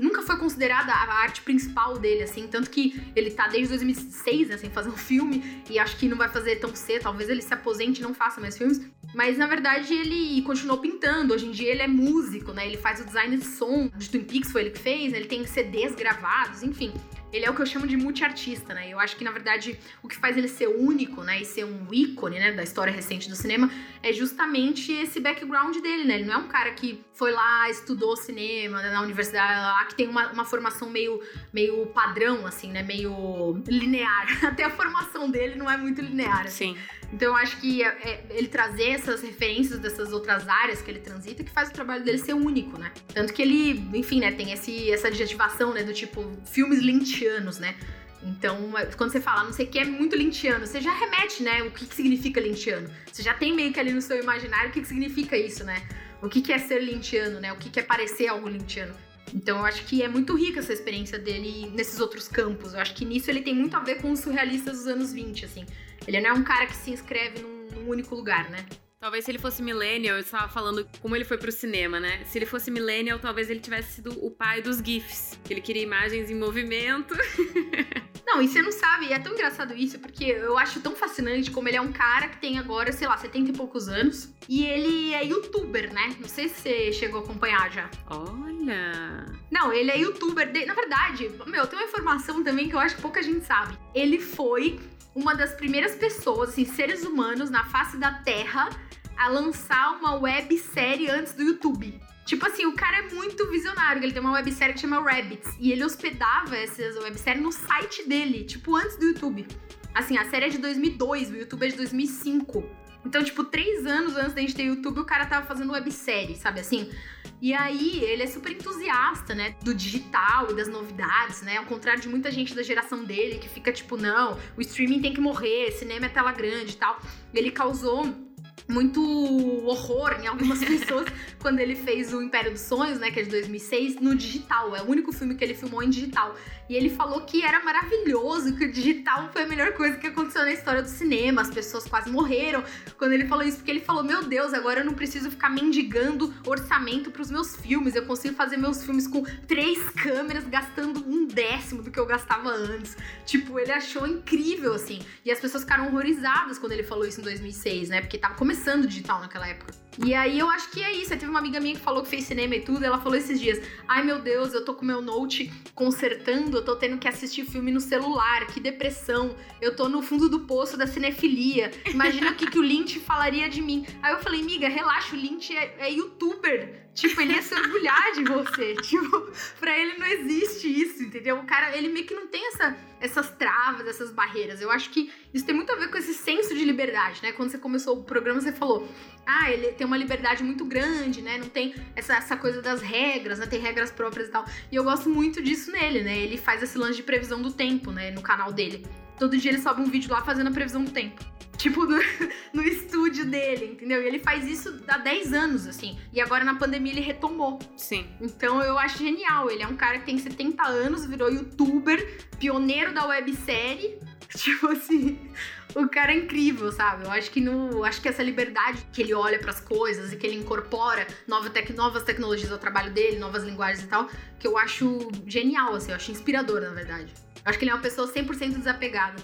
nunca foi considerado a arte principal dele, assim, tanto que ele tá desde 2006, né, sem fazer um filme, e acho que não vai fazer tão cedo, talvez ele se aposente e não faça mais filmes, mas, na verdade, ele continuou pintando. Hoje em dia ele é músico, né, ele faz o design de som de Twin Peaks, foi ele que fez, né? Ele tem CDs gravados, enfim. ele é o que eu chamo de multiartista, né? Eu acho que, na verdade, o que faz ele ser único, né, e ser um ícone, né, da história recente do cinema é justamente esse background dele, né? Ele não é um cara que foi lá, estudou cinema, né, na universidade, lá, que tem uma formação meio padrão, assim, né, meio linear. Até a formação dele não é muito linear, assim. Sim. Então, eu acho que ele trazer essas referências dessas outras áreas que ele transita que faz o trabalho dele ser único, né? Tanto que ele, enfim, né, tem essa adjetivação, né, do tipo, filmes lynchianos, né? Então, quando você fala, não sei o que, é muito lynchiano, você já remete, né, o que significa lynchiano. Você já tem meio que ali no seu imaginário o que significa isso, né? O que é ser lynchiano, né? O que é parecer algo lynchiano. Então, eu acho que é muito rica essa experiência dele nesses outros campos. Eu acho que nisso ele tem muito a ver com os surrealistas dos anos 20, assim. Ele não é um cara que se inscreve num único lugar, né? Talvez se ele fosse millennial, eu estava falando como ele foi pro cinema, né? Se ele fosse millennial, talvez ele tivesse sido o pai dos GIFs. Ele queria imagens em movimento. Não, e você não sabe, e é tão engraçado isso, porque eu acho tão fascinante como ele é um cara que tem agora, sei lá, 70 e poucos anos, e ele é youtuber, né? Não sei se você chegou a acompanhar já. Olha! Não, ele é youtuber, na verdade, meu, tem uma informação também que eu acho que pouca gente sabe. Ele foi uma das primeiras pessoas, assim, seres humanos na face da Terra a lançar uma websérie antes do YouTube. Tipo assim, o cara é muito visionário, ele tem uma websérie que chama Rabbits, e ele hospedava essas webséries no site dele, tipo, antes do YouTube. Assim, a série é de 2002, o YouTube é de 2005. Então, tipo, 3 anos antes da gente ter YouTube, o cara tava fazendo websérie, sabe assim? E aí, ele é super entusiasta, né, do digital e das novidades, né, ao contrário de muita gente da geração dele, que fica tipo, não, o streaming tem que morrer, cinema é tela grande e tal. Ele causou muito horror em algumas pessoas quando ele fez o Império dos Sonhos, né, que é de 2006, no digital. É o único filme que ele filmou em digital. E ele falou que era maravilhoso, que o digital foi a melhor coisa que aconteceu na história do cinema. As pessoas quase morreram quando ele falou isso, porque ele falou, meu Deus, agora eu não preciso ficar mendigando orçamento pros meus filmes. Eu consigo fazer meus filmes com 3 câmeras, gastando 1/10 do que eu gastava antes. Tipo, ele achou incrível, assim. E as pessoas ficaram horrorizadas quando ele falou isso em 2006, né, porque tava começando digital naquela época. E aí eu acho que é isso. Teve uma amiga minha que falou que fez cinema e tudo, ela falou esses dias, ai meu Deus, eu tô com meu note consertando, eu tô tendo que assistir filme no celular, que depressão, eu tô no fundo do poço da cinefilia, imagina o que o Lynch falaria de mim. Aí eu falei, miga, relaxa, o Lynch é youtuber, tipo, ele ia se orgulhar de você, tipo, pra ele não existe isso, entendeu? O cara, ele meio que não tem essas travas, essas barreiras. Eu acho que isso tem muito a ver com esse senso de liberdade, né? Quando você começou o programa, você falou, ah, ele tem uma liberdade muito grande, né? Não tem essa coisa das regras, né? Tem regras próprias e tal. E eu gosto muito disso nele, né? Ele faz esse lance de previsão do tempo, né? No canal dele. Todo dia ele sobe um vídeo lá fazendo a previsão do tempo. Tipo, no estúdio dele, entendeu? E ele faz isso há 10 anos, assim. E agora, na pandemia, ele retomou. Sim. Então, eu acho genial. Ele é um cara que tem 70 anos, virou youtuber, pioneiro da websérie. Tipo assim, o cara é incrível, sabe? Eu acho que, essa liberdade que ele olha pras coisas e que ele incorpora novas tecnologias ao trabalho dele, novas linguagens e tal, que eu acho genial, assim. Eu acho inspirador, na verdade. Eu acho que ele é uma pessoa 100% desapegada.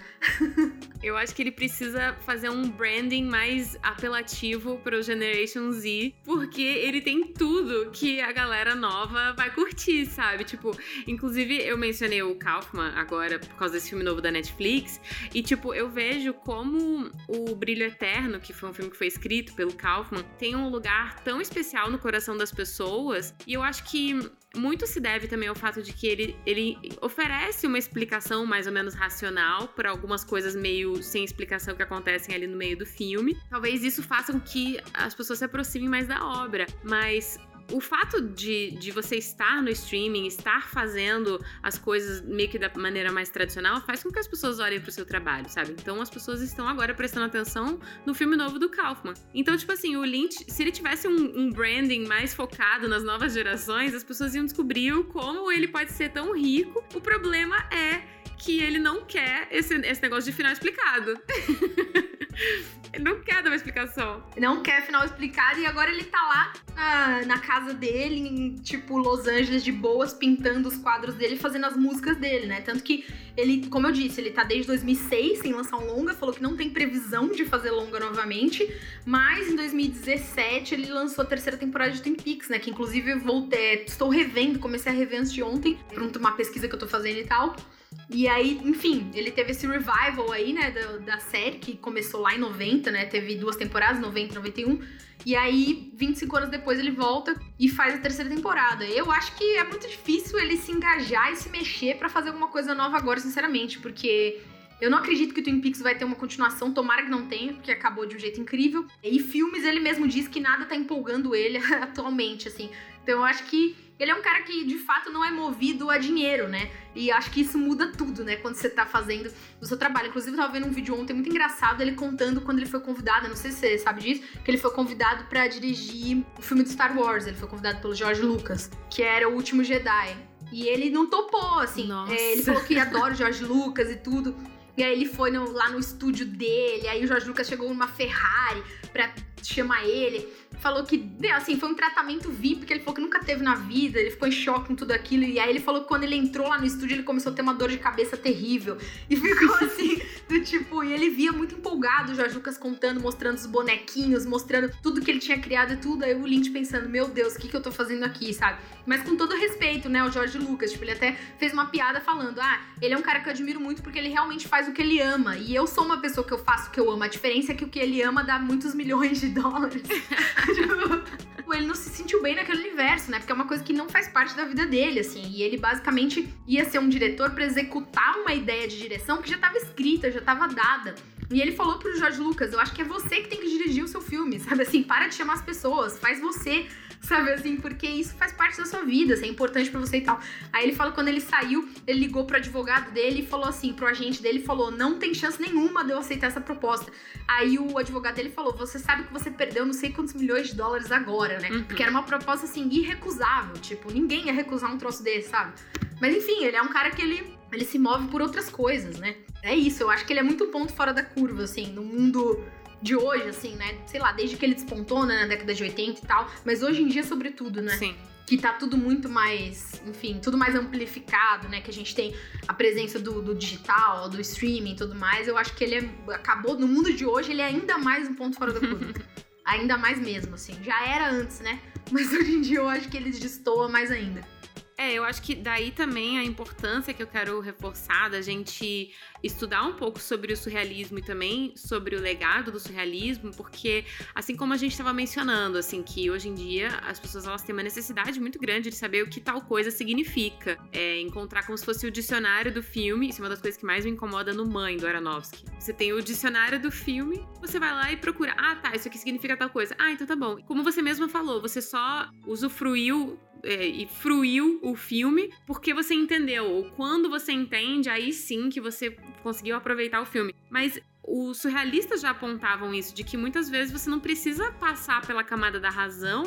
Eu acho que ele precisa fazer um branding mais apelativo pro Generation Z, porque ele tem tudo que a galera nova vai curtir, sabe? Tipo, inclusive eu mencionei o Kaufman agora por causa desse filme novo da Netflix, e tipo, eu vejo como o Brilho Eterno, que foi um filme que foi escrito pelo Kaufman, tem um lugar tão especial no coração das pessoas, e eu acho que muito se deve também ao fato de que ele oferece uma explicação mais ou menos racional para algumas coisas meio sem explicação que acontecem ali no meio do filme. Talvez isso faça com que as pessoas se aproximem mais da obra, mas o fato de você estar no streaming, estar fazendo as coisas meio que da maneira mais tradicional, faz com que as pessoas olhem pro seu trabalho, sabe? Então as pessoas estão agora prestando atenção no filme novo do Kaufman. Então, tipo assim, o Lynch, se ele tivesse um branding mais focado nas novas gerações, as pessoas iam descobrir como ele pode ser tão rico. O problema é que ele não quer esse negócio de final explicado. Ele não quer dar uma explicação. Não quer final explicado, e agora ele tá lá na casa dele, em, tipo, Los Angeles, de boas, pintando os quadros dele, fazendo as músicas dele, né? Tanto que ele, como eu disse, ele tá desde 2006 sem lançar um longa, falou que não tem previsão de fazer longa novamente, mas em 2017 ele lançou a 3ª temporada de Twin Peaks, né? Que inclusive eu voltei, comecei a rever antes de ontem, por uma pesquisa que eu tô fazendo e tal. E aí, enfim, ele teve esse revival aí, né, da série, que começou lá em 90, né, teve 2 temporadas, 90 e 91, e aí, 25 anos depois, ele volta e faz a 3ª temporada. Eu acho que é muito difícil ele se engajar e se mexer pra fazer alguma coisa nova agora, sinceramente, porque eu não acredito que o Twin Peaks vai ter uma continuação, tomara que não tenha, porque acabou de um jeito incrível. E filmes, ele mesmo diz que nada tá empolgando ele atualmente, assim. Então eu acho que ele é um cara que, de fato, não é movido a dinheiro, né? E acho que isso muda tudo, né? Quando você tá fazendo o seu trabalho. Inclusive, eu tava vendo um vídeo ontem muito engraçado, ele contando quando ele foi convidado, não sei se você sabe disso, que ele foi convidado pra dirigir o filme do Star Wars. Ele foi convidado pelo George Lucas, que era O Último Jedi. E ele não topou, assim. Nossa. Ele falou que adora o George Lucas e tudo. E aí ele foi lá no estúdio dele, aí o George Lucas chegou numa Ferrari pra chamar ele, falou que, assim, foi um tratamento VIP que ele falou que nunca teve na vida, ele ficou em choque com tudo aquilo, e aí ele falou que quando ele entrou lá no estúdio ele começou a ter uma dor de cabeça terrível, e ficou assim, do tipo, e ele via muito empolgado o George Lucas contando, mostrando os bonequinhos, mostrando tudo que ele tinha criado e tudo, aí o Lynch pensando, meu Deus, o que eu tô fazendo aqui, sabe? Mas com todo respeito, né, o George Lucas, tipo, ele até fez uma piada falando, ele é um cara que eu admiro muito porque ele realmente faz o que ele ama, e eu sou uma pessoa que eu faço o que eu amo, a diferença é que o que ele ama dá muitos milhões de dólares. Ele não se sentiu bem naquele universo, né, porque é uma coisa que não faz parte da vida dele, assim, e ele basicamente ia ser um diretor pra executar uma ideia de direção que já tava escrita, já tava dada, e ele falou pro George Lucas, eu acho que é você que tem que dirigir o seu filme, sabe, assim, para de chamar as pessoas, faz você, sabe, assim, porque isso faz parte da sua vida, assim, é importante pra você e tal. Aí ele fala que quando ele saiu, ele ligou pro advogado dele e falou assim, pro agente dele, falou, não tem chance nenhuma de eu aceitar essa proposta. Aí o advogado dele falou, você sabe que você perdeu não sei quantos milhões de dólares agora, né? Uhum. Porque era uma proposta, assim, irrecusável, tipo, ninguém ia recusar um troço desse, sabe? Mas enfim, ele é um cara que ele se move por outras coisas, né? É isso, eu acho que ele é muito ponto fora da curva, assim, no mundo de hoje, assim, né? Sei lá, desde que ele despontou, né, na década de 80 e tal, mas hoje em dia, sobretudo, né? Sim. Que tá tudo muito mais, enfim, tudo mais amplificado, né? Que a gente tem a presença do digital, do streaming e tudo mais. Eu acho que ele acabou, no mundo de hoje, ele é ainda mais um ponto fora da curva. Ainda mais mesmo, assim. Já era antes, né? Mas hoje em dia eu acho que ele destoa mais ainda. Eu acho que daí também a importância que eu quero reforçar da gente estudar um pouco sobre o surrealismo e também sobre o legado do surrealismo, porque, assim como a gente estava mencionando, assim, que hoje em dia as pessoas, elas têm uma necessidade muito grande de saber o que tal coisa significa, encontrar como se fosse o dicionário do filme. Isso é uma das coisas que mais me incomoda no Mãe, do Aronofsky. Você tem o dicionário do filme, você vai lá e procura, tá, isso aqui significa tal coisa, então tá bom. Como você mesma falou, você só usufruiu e fruiu o filme porque você entendeu, ou quando você entende, aí sim que você conseguiu aproveitar o filme. Mas os surrealistas já apontavam isso, de que muitas vezes você não precisa passar pela camada da razão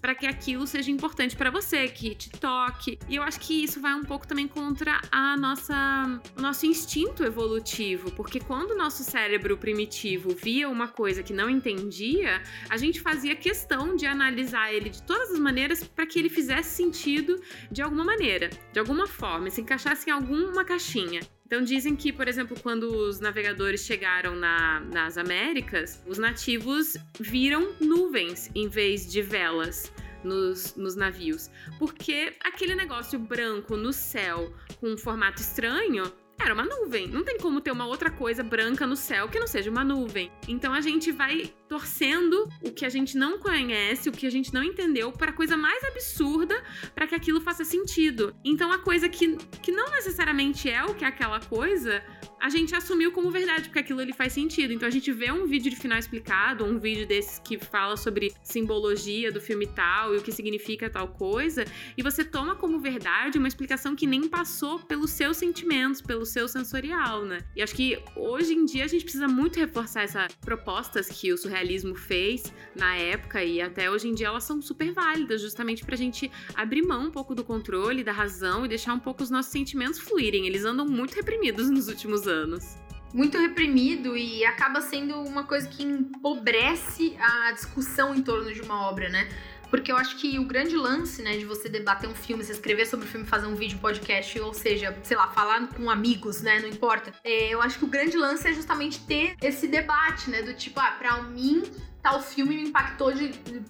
para que aquilo seja importante para você, que te toque. E eu acho que isso vai um pouco também contra o nosso instinto evolutivo, porque quando o nosso cérebro primitivo via uma coisa que não entendia, a gente fazia questão de analisar ele de todas as maneiras para que ele fizesse sentido de alguma maneira, de alguma forma, se encaixasse em alguma caixinha. Então dizem que, por exemplo, quando os navegadores chegaram nas Américas, os nativos viram nuvens em vez de velas nos navios, porque aquele negócio branco no céu com um formato estranho era uma nuvem. Não tem como ter uma outra coisa branca no céu que não seja uma nuvem. Então a gente vai torcendo o que a gente não conhece, o que a gente não entendeu, para a coisa mais absurda, para que aquilo faça sentido. Então a coisa que não necessariamente é o que é aquela coisa, a gente assumiu como verdade, porque aquilo ele faz sentido. Então a gente vê um vídeo de final explicado, um vídeo desses que fala sobre simbologia do filme tal e o que significa tal coisa, e você toma como verdade uma explicação que nem passou pelos seus sentimentos, pelo seu sensorial, né? E acho que hoje em dia a gente precisa muito reforçar essas propostas que o surrealismo fez na época, e até hoje em dia elas são super válidas, justamente pra gente abrir mão um pouco do controle, da razão, e deixar um pouco os nossos sentimentos fluírem. Eles andam muito reprimidos nos últimos anos. Muito reprimido, e acaba sendo uma coisa que empobrece a discussão em torno de uma obra, né? Porque eu acho que o grande lance, né, de você debater um filme, você escrever sobre o filme, fazer um vídeo, um podcast, ou seja, sei lá, falar com amigos, né, não importa. Eu acho que o grande lance é justamente ter esse debate, né, do tipo, pra mim, tal filme me impactou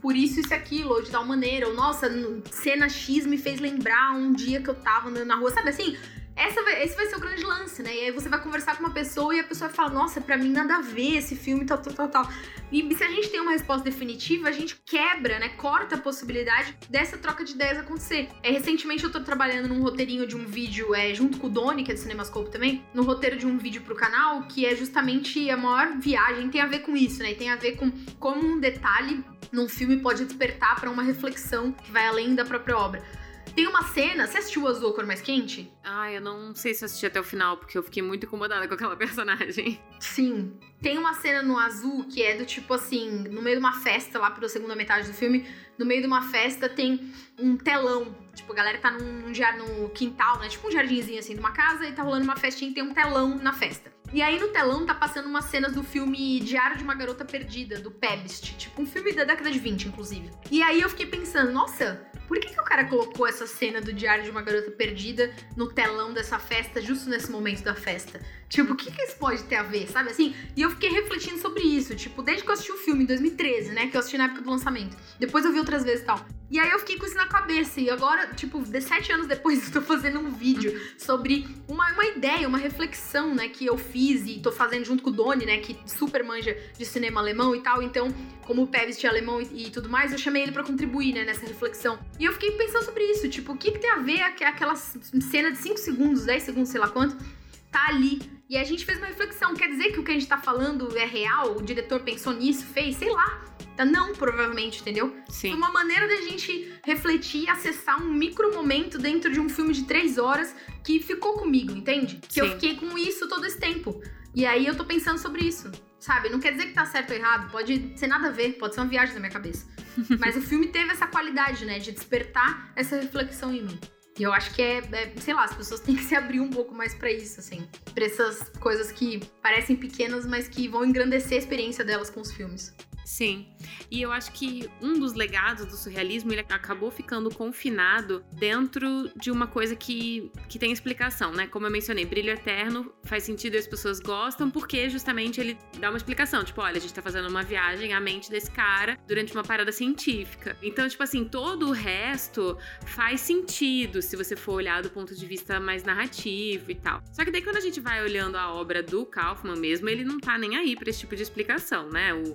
por isso, isso e aquilo, ou de tal maneira, ou nossa, cena X me fez lembrar um dia que eu tava andando na rua, sabe, assim... Esse vai ser o grande lance, né? E aí você vai conversar com uma pessoa e a pessoa vai falar, nossa, pra mim nada a ver esse filme, tal. E se a gente tem uma resposta definitiva, a gente quebra, né? Corta a possibilidade dessa troca de ideias acontecer. Recentemente eu tô trabalhando num roteirinho de um vídeo, junto com o Doni, que é do CinemaScope também, no roteiro de um vídeo pro canal, que é justamente a maior viagem, tem a ver com isso, né? E tem a ver com como um detalhe num filme pode despertar pra uma reflexão que vai além da própria obra. Tem uma cena... Você assistiu o Azul, a Cor Mais Quente? Ah, eu não sei se eu assisti até o final, porque eu fiquei muito incomodada com aquela personagem. Sim. Tem uma cena no Azul que é do tipo assim... No meio de uma festa, lá pela segunda metade do filme... No meio de uma festa tem um telão. Tipo, a galera tá num quintal, né? Tipo um jardinzinho assim de uma casa e tá rolando uma festinha e tem um telão na festa. E aí no telão tá passando umas cenas do filme Diário de uma Garota Perdida, do Pebst. Tipo, um filme da década de 20, inclusive. E aí eu fiquei pensando, nossa... Por que o cara colocou essa cena do Diário de uma Garota Perdida no telão dessa festa, justo nesse momento da festa? Tipo, o que isso pode ter a ver, sabe assim? E eu fiquei refletindo sobre isso, tipo, desde que eu assisti o filme, em 2013, né? Que eu assisti na época do lançamento. Depois eu vi outras vezes e tal. E aí eu fiquei com isso na cabeça. E agora, tipo, 17 anos depois, eu tô fazendo um vídeo sobre uma ideia, uma reflexão, né? Que eu fiz e tô fazendo junto com o Doni, né? Que super manja de cinema alemão e tal. Então, como o Pevist é alemão e tudo mais, eu chamei ele pra contribuir, né? Nessa reflexão. E eu fiquei pensando sobre isso, tipo, o que tem a ver aquela cena de 5 segundos, 10 segundos, sei lá quanto, tá ali. E a gente fez uma reflexão. Quer dizer que o que a gente tá falando é real? O diretor pensou nisso, fez? Sei lá. Não, provavelmente, entendeu? Sim. Foi uma maneira da gente refletir e acessar um micro momento dentro de um filme de 3 horas que ficou comigo, entende? Que Sim. eu fiquei com isso todo esse tempo. E aí eu tô pensando sobre isso, sabe? Não quer dizer que tá certo ou errado, pode ser nada a ver, pode ser uma viagem na minha cabeça. Mas o filme teve essa qualidade, né? De despertar essa reflexão em mim. E eu acho que sei lá, as pessoas têm que se abrir um pouco mais pra isso, assim. Pra essas coisas que parecem pequenas, mas que vão engrandecer a experiência delas com os filmes. Sim, e eu acho que um dos legados do surrealismo, ele acabou ficando confinado dentro de uma coisa que tem explicação, né? Como eu mencionei, Brilho Eterno faz sentido e as pessoas gostam porque justamente ele dá uma explicação, tipo, olha, a gente tá fazendo uma viagem à mente desse cara durante uma parada científica. Então, tipo assim, todo o resto faz sentido se você for olhar do ponto de vista mais narrativo e tal. Só que daí quando a gente vai olhando a obra do Kaufman mesmo, ele não tá nem aí pra esse tipo de explicação, né? O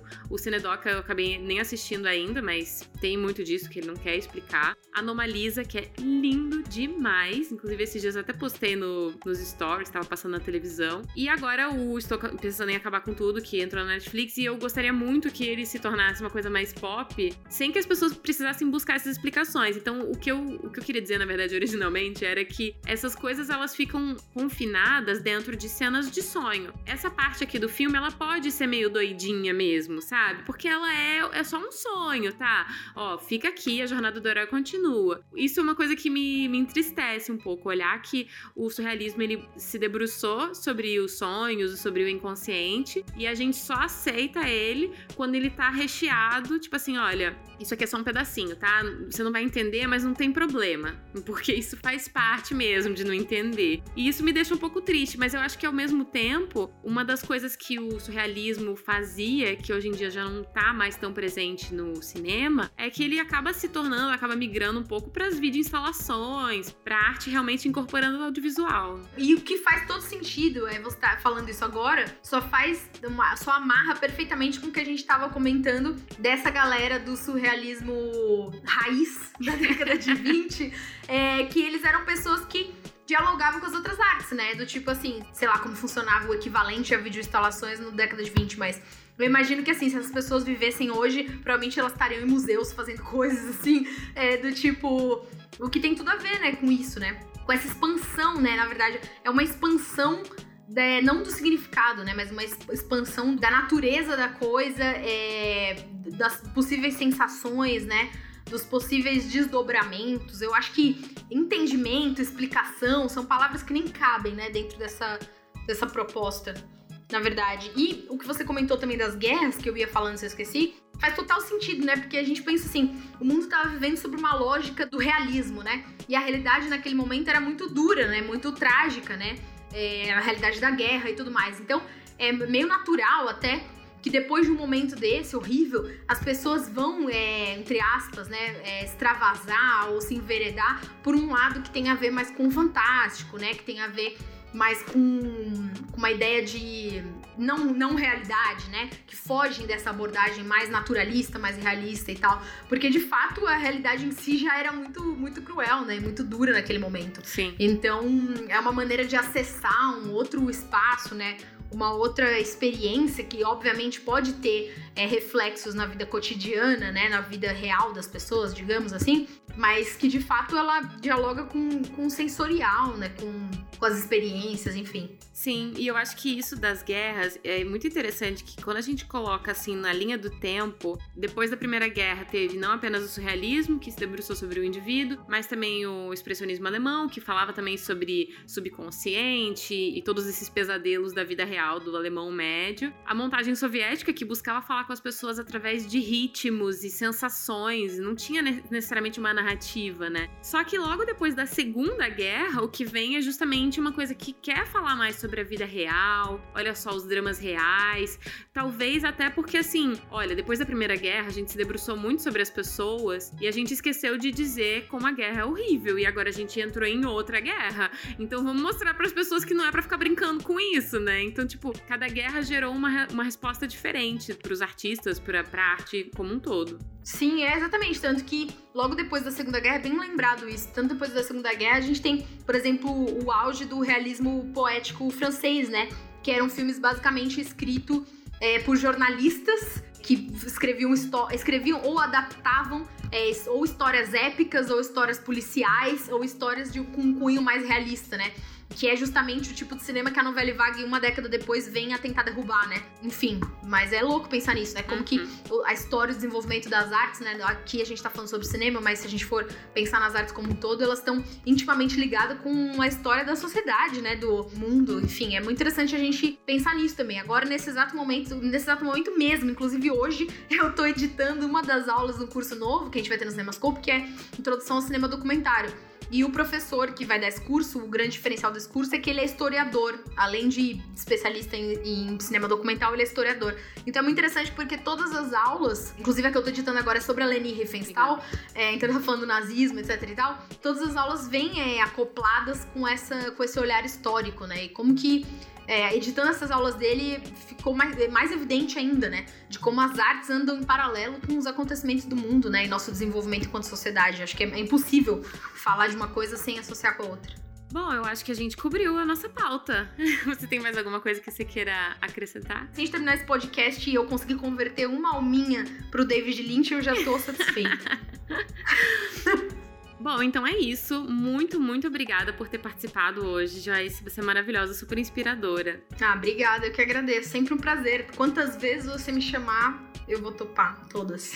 Doca, eu acabei nem assistindo ainda, mas tem muito disso que ele não quer explicar. Anomalisa, que é lindo demais. Inclusive, esses dias eu até postei nos stories, tava passando na televisão. E agora o Estou Pensando em Acabar Com Tudo, que entrou na Netflix, e eu gostaria muito que ele se tornasse uma coisa mais pop, sem que as pessoas precisassem buscar essas explicações. Então, o que eu queria dizer, na verdade, originalmente, era que essas coisas, elas ficam confinadas dentro de cenas de sonho. Essa parte aqui do filme, ela pode ser meio doidinha mesmo, sabe? Porque ela é só um sonho, tá? Ó, fica aqui, a jornada do herói continua. Isso é uma coisa que me entristece um pouco, olhar que o surrealismo, ele se debruçou sobre os sonhos, sobre o inconsciente, e a gente só aceita ele quando ele tá recheado, tipo assim, olha, isso aqui é só um pedacinho, tá? Você não vai entender, mas não tem problema, porque isso faz parte mesmo de não entender. E isso me deixa um pouco triste, mas eu acho que ao mesmo tempo, uma das coisas que o surrealismo fazia, que hoje em dia já não tá mais tão presente no cinema, é que ele acaba se tornando, acaba migrando um pouco pras videoinstalações, pra arte realmente incorporando o audiovisual. E o que faz todo sentido, você tá falando isso agora, só amarra perfeitamente com o que a gente tava comentando dessa galera do surrealismo raiz da década de 20, que eles eram pessoas que dialogavam com as outras artes, né? Do tipo assim, sei lá como funcionava o equivalente a videoinstalações na década de 20, mas eu imagino que, assim, se essas pessoas vivessem hoje, provavelmente elas estariam em museus fazendo coisas, assim, do tipo... O que tem tudo a ver, né, com isso, né? Com essa expansão, né? Na verdade, é uma expansão, não do significado, né? Mas uma expansão da natureza da coisa, das possíveis sensações, né? Dos possíveis desdobramentos. Eu acho que entendimento, explicação, são palavras que nem cabem, né? Dentro dessa proposta, na verdade. E o que você comentou também das guerras, que eu ia falando, se eu esqueci, faz total sentido, né? Porque a gente pensa assim, o mundo tava vivendo sobre uma lógica do realismo, né? E a realidade naquele momento era muito dura, né? Muito trágica, né? A realidade da guerra e tudo mais. Então, é meio natural até que depois de um momento desse, horrível, as pessoas vão, entre aspas, né, extravasar ou se enveredar por um lado que tem a ver mais com o fantástico, né, que tem a ver mais com uma ideia de não realidade, né, que fogem dessa abordagem mais naturalista, mais realista e tal, porque de fato a realidade em si já era muito, muito cruel, né, muito dura naquele momento. Sim. Então é uma maneira de acessar um outro espaço, né, uma outra experiência que, obviamente, pode ter reflexos na vida cotidiana, né, na vida real das pessoas, digamos assim, mas que, de fato, ela dialoga com o sensorial, né, com as experiências, enfim. Sim, e eu acho que isso das guerras é muito interessante, que quando a gente coloca, assim, na linha do tempo, depois da Primeira Guerra teve não apenas o surrealismo, que se debruçou sobre o indivíduo, mas também o expressionismo alemão, que falava também sobre subconsciente e todos esses pesadelos da vida real, do alemão médio. A montagem soviética, que buscava falar com as pessoas através de ritmos e sensações, não tinha necessariamente uma narrativa, né? Só que logo depois da Segunda Guerra, o que vem é justamente uma coisa que quer falar mais sobre a vida real, olha só os dramas reais, talvez até porque, assim, olha, depois da Primeira Guerra a gente se debruçou muito sobre as pessoas e a gente esqueceu de dizer como a guerra é horrível e agora a gente entrou em outra guerra, então vamos mostrar para as pessoas que não é para ficar brincando com isso, né? Então, tipo, cada guerra gerou uma resposta diferente pros artistas, pra arte como um todo. Sim, exatamente, tanto que logo depois da Segunda Guerra, é bem lembrado isso, tanto depois da Segunda Guerra a gente tem, por exemplo, o auge do realismo poético francês, né, que eram filmes basicamente escritos por jornalistas que escreviam ou adaptavam ou histórias épicas, ou histórias policiais, ou histórias com um cunho mais realista, né? Que é justamente o tipo de cinema que a novela vague uma década depois vem a tentar derrubar, né? Enfim, mas é louco pensar nisso, né? Como que a história e o desenvolvimento das artes, né? Aqui a gente tá falando sobre cinema, mas se a gente for pensar nas artes como um todo, elas estão intimamente ligadas com a história da sociedade, né? Do mundo, enfim, é muito interessante a gente pensar nisso também. Agora, nesse exato momento mesmo, inclusive hoje, eu tô editando uma das aulas do curso novo, que a gente vai ter no CinemaScope, que é Introdução ao Cinema Documentário. E o professor que vai dar esse curso, o grande diferencial desse curso é que ele é historiador. Além de especialista em cinema documental, ele é historiador. Então é muito interessante porque todas as aulas, inclusive a que eu tô editando agora é sobre a Leni Riefenstahl, então eu tô falando do nazismo, etc e tal, todas as aulas vêm acopladas com esse olhar histórico, né? E como que, editando essas aulas dele, ficou mais evidente ainda, né? De como as artes andam em paralelo com os acontecimentos do mundo, né? E nosso desenvolvimento enquanto sociedade. Acho que é impossível falar de uma coisa sem associar com a outra. Bom, eu acho que a gente cobriu a nossa pauta. Você tem mais alguma coisa que você queira acrescentar? Se a gente terminar esse podcast e eu conseguir converter uma alminha pro David Lynch, eu já tô satisfeita. Bom, então é isso. Muito, muito obrigada por ter participado hoje, Joyce. Você é maravilhosa, super inspiradora. Ah, obrigada. Eu que agradeço. Sempre um prazer. Quantas vezes você me chamar, eu vou topar. Todas.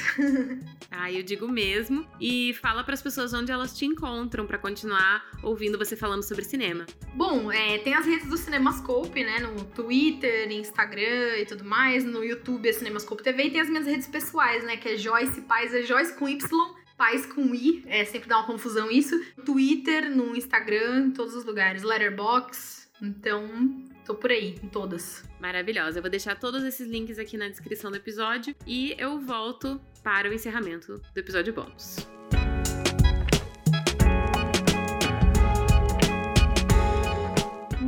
Ah, eu digo mesmo. E fala para as pessoas onde elas te encontram para continuar ouvindo você falando sobre cinema. Bom, tem as redes do CinemaScope, né? No Twitter, Instagram e tudo mais. No YouTube é CinemaScope TV. E tem as minhas redes pessoais, né? Que é Joyce Pais, é Joyce com Y. Pais com I, sempre dá uma confusão isso. Twitter, no Instagram, em todos os lugares. Letterboxd, então tô por aí, em todas. Maravilhosa, eu vou deixar todos esses links aqui na descrição do episódio e eu volto para o encerramento do episódio bônus.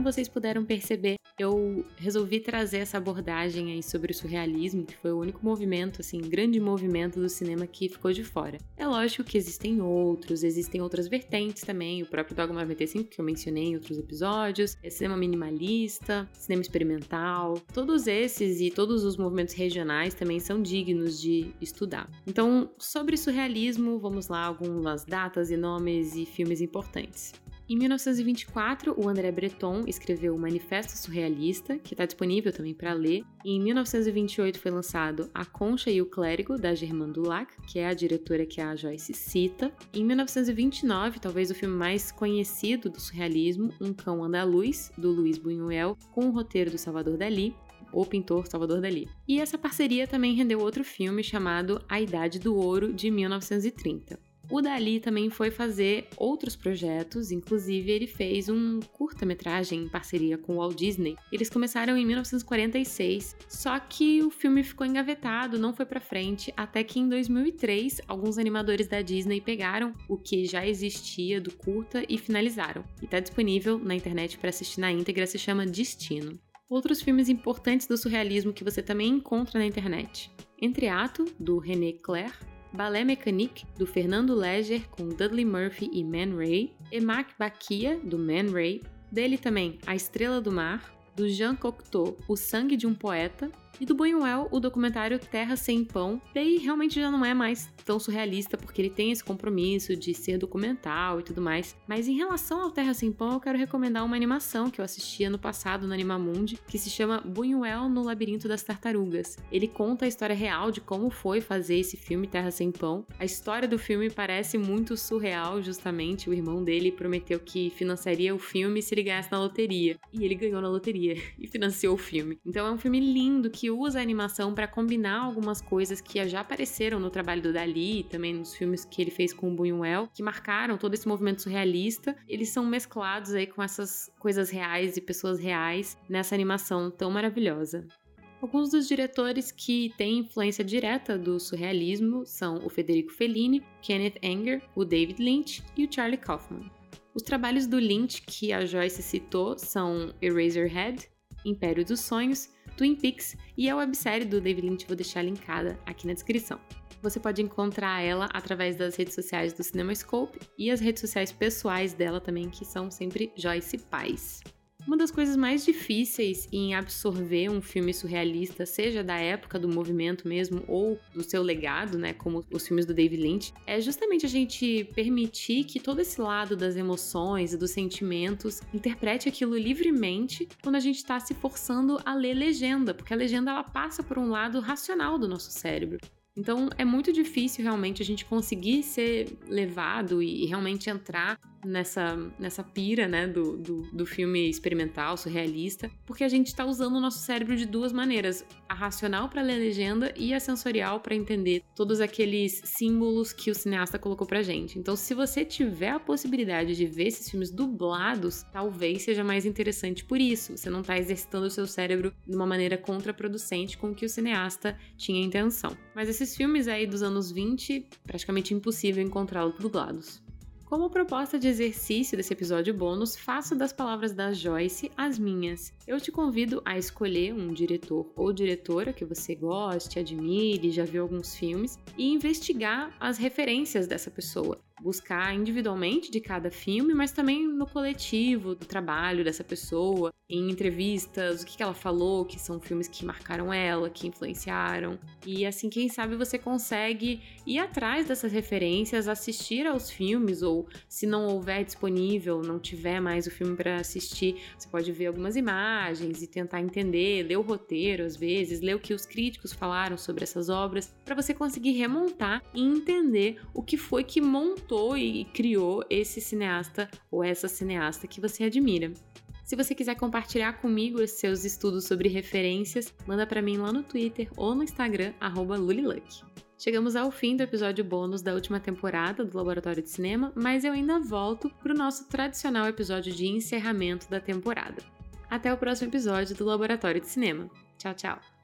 Vocês puderam perceber, eu resolvi trazer essa abordagem aí sobre o surrealismo, que foi o único movimento, assim, grande movimento do cinema que ficou de fora. É lógico que existem outras vertentes também, o próprio Dogma 95, que eu mencionei em outros episódios, cinema minimalista, cinema experimental, todos esses e todos os movimentos regionais também são dignos de estudar. Então, sobre surrealismo, vamos lá, algumas datas e nomes e filmes importantes. Em 1924, o André Breton escreveu o Manifesto Surrealista, que está disponível também para ler. E em 1928 foi lançado A Concha e o Clérigo, da Germaine Dulac, que é a diretora que a Joyce cita. Em 1929, talvez o filme mais conhecido do surrealismo, Um Cão Andaluz, do Luís Buñuel, com o roteiro do Salvador Dalí. O pintor Salvador Dalí. E essa parceria também rendeu outro filme chamado A Idade do Ouro, de 1930. O Dalí também foi fazer outros projetos, inclusive ele fez um curta-metragem em parceria com o Walt Disney. Eles começaram em 1946, só que o filme ficou engavetado, não foi pra frente, até que em 2003 alguns animadores da Disney pegaram o que já existia do curta e finalizaram. E tá disponível na internet pra assistir na íntegra, se chama Destino. Outros filmes importantes do surrealismo que você também encontra na internet: Entreato, do René Clair, Ballet Mécanique, do Fernando Léger, com Dudley Murphy e Man Ray, Emak Bakia, do Man Ray, dele também A Estrela do Mar, do Jean Cocteau, O Sangue de um Poeta, e do Buñuel, o documentário Terra Sem Pão. Daí realmente já não é mais tão surrealista, porque ele tem esse compromisso de ser documental e tudo mais. Mas em relação ao Terra Sem Pão, eu quero recomendar uma animação que eu assistia no passado no Animamundi, que se chama Buñuel no Labirinto das Tartarugas. Ele conta a história real de como foi fazer esse filme Terra Sem Pão. A história do filme parece muito surreal, justamente. O irmão dele prometeu que financiaria o filme se ele ganhasse na loteria. E ele ganhou na loteria e financiou o filme. Então é um filme lindo que usa a animação para combinar algumas coisas que já apareceram no trabalho do Dalí e também nos filmes que ele fez com o Buñuel, que marcaram todo esse movimento surrealista. Eles são mesclados aí com essas coisas reais e pessoas reais nessa animação tão maravilhosa. Alguns dos diretores que têm influência direta do surrealismo são o Federico Fellini, Kenneth Anger, o David Lynch e o Charlie Kaufman. Os trabalhos do Lynch que a Joyce citou são Eraserhead, Império dos Sonhos, Twin Peaks e a websérie do David Lynch, vou deixar linkada aqui na descrição. Você pode encontrar ela através das redes sociais do CinemaScope e as redes sociais pessoais dela também, que são sempre Joyce Pais. Uma das coisas mais difíceis em absorver um filme surrealista, seja da época do movimento mesmo ou do seu legado, né, como os filmes do David Lynch, é justamente a gente permitir que todo esse lado das emoções e dos sentimentos interprete aquilo livremente quando a gente está se forçando a ler legenda, porque a legenda ela passa por um lado racional do nosso cérebro. Então é muito difícil realmente a gente conseguir ser levado e realmente entrar nessa pira, né, do filme experimental, surrealista, porque a gente está usando o nosso cérebro de duas maneiras, a racional para ler a legenda e a sensorial para entender todos aqueles símbolos que o cineasta colocou pra gente. Então se você tiver a possibilidade de ver esses filmes dublados, talvez seja mais interessante por isso, você não está exercitando o seu cérebro de uma maneira contraproducente com o que o cineasta tinha intenção. Mas esses filmes aí dos anos 20, praticamente impossível encontrá-los dublados. Como proposta de exercício desse episódio bônus, faço das palavras da Joyce as minhas. Eu te convido a escolher um diretor ou diretora que você goste, admire, já viu alguns filmes, e investigar as referências dessa pessoa. Buscar individualmente de cada filme, mas também no coletivo, do trabalho dessa pessoa, em entrevistas, o que ela falou, que são filmes que marcaram ela, que influenciaram. E assim, quem sabe você consegue ir atrás dessas referências, assistir aos filmes, ou se não houver disponível, não tiver mais o filme para assistir, você pode ver algumas imagens e tentar entender, ler o roteiro às vezes, ler o que os críticos falaram sobre essas obras, para você conseguir remontar e entender o que foi que montou e criou esse cineasta ou essa cineasta que você admira. Se você quiser compartilhar comigo os seus estudos sobre referências, manda para mim lá no Twitter ou no Instagram, @luliluck. Chegamos ao fim do episódio bônus da última temporada do Laboratório de Cinema, mas eu ainda volto para o nosso tradicional episódio de encerramento da temporada. Até o próximo episódio do Laboratório de Cinema. Tchau, tchau!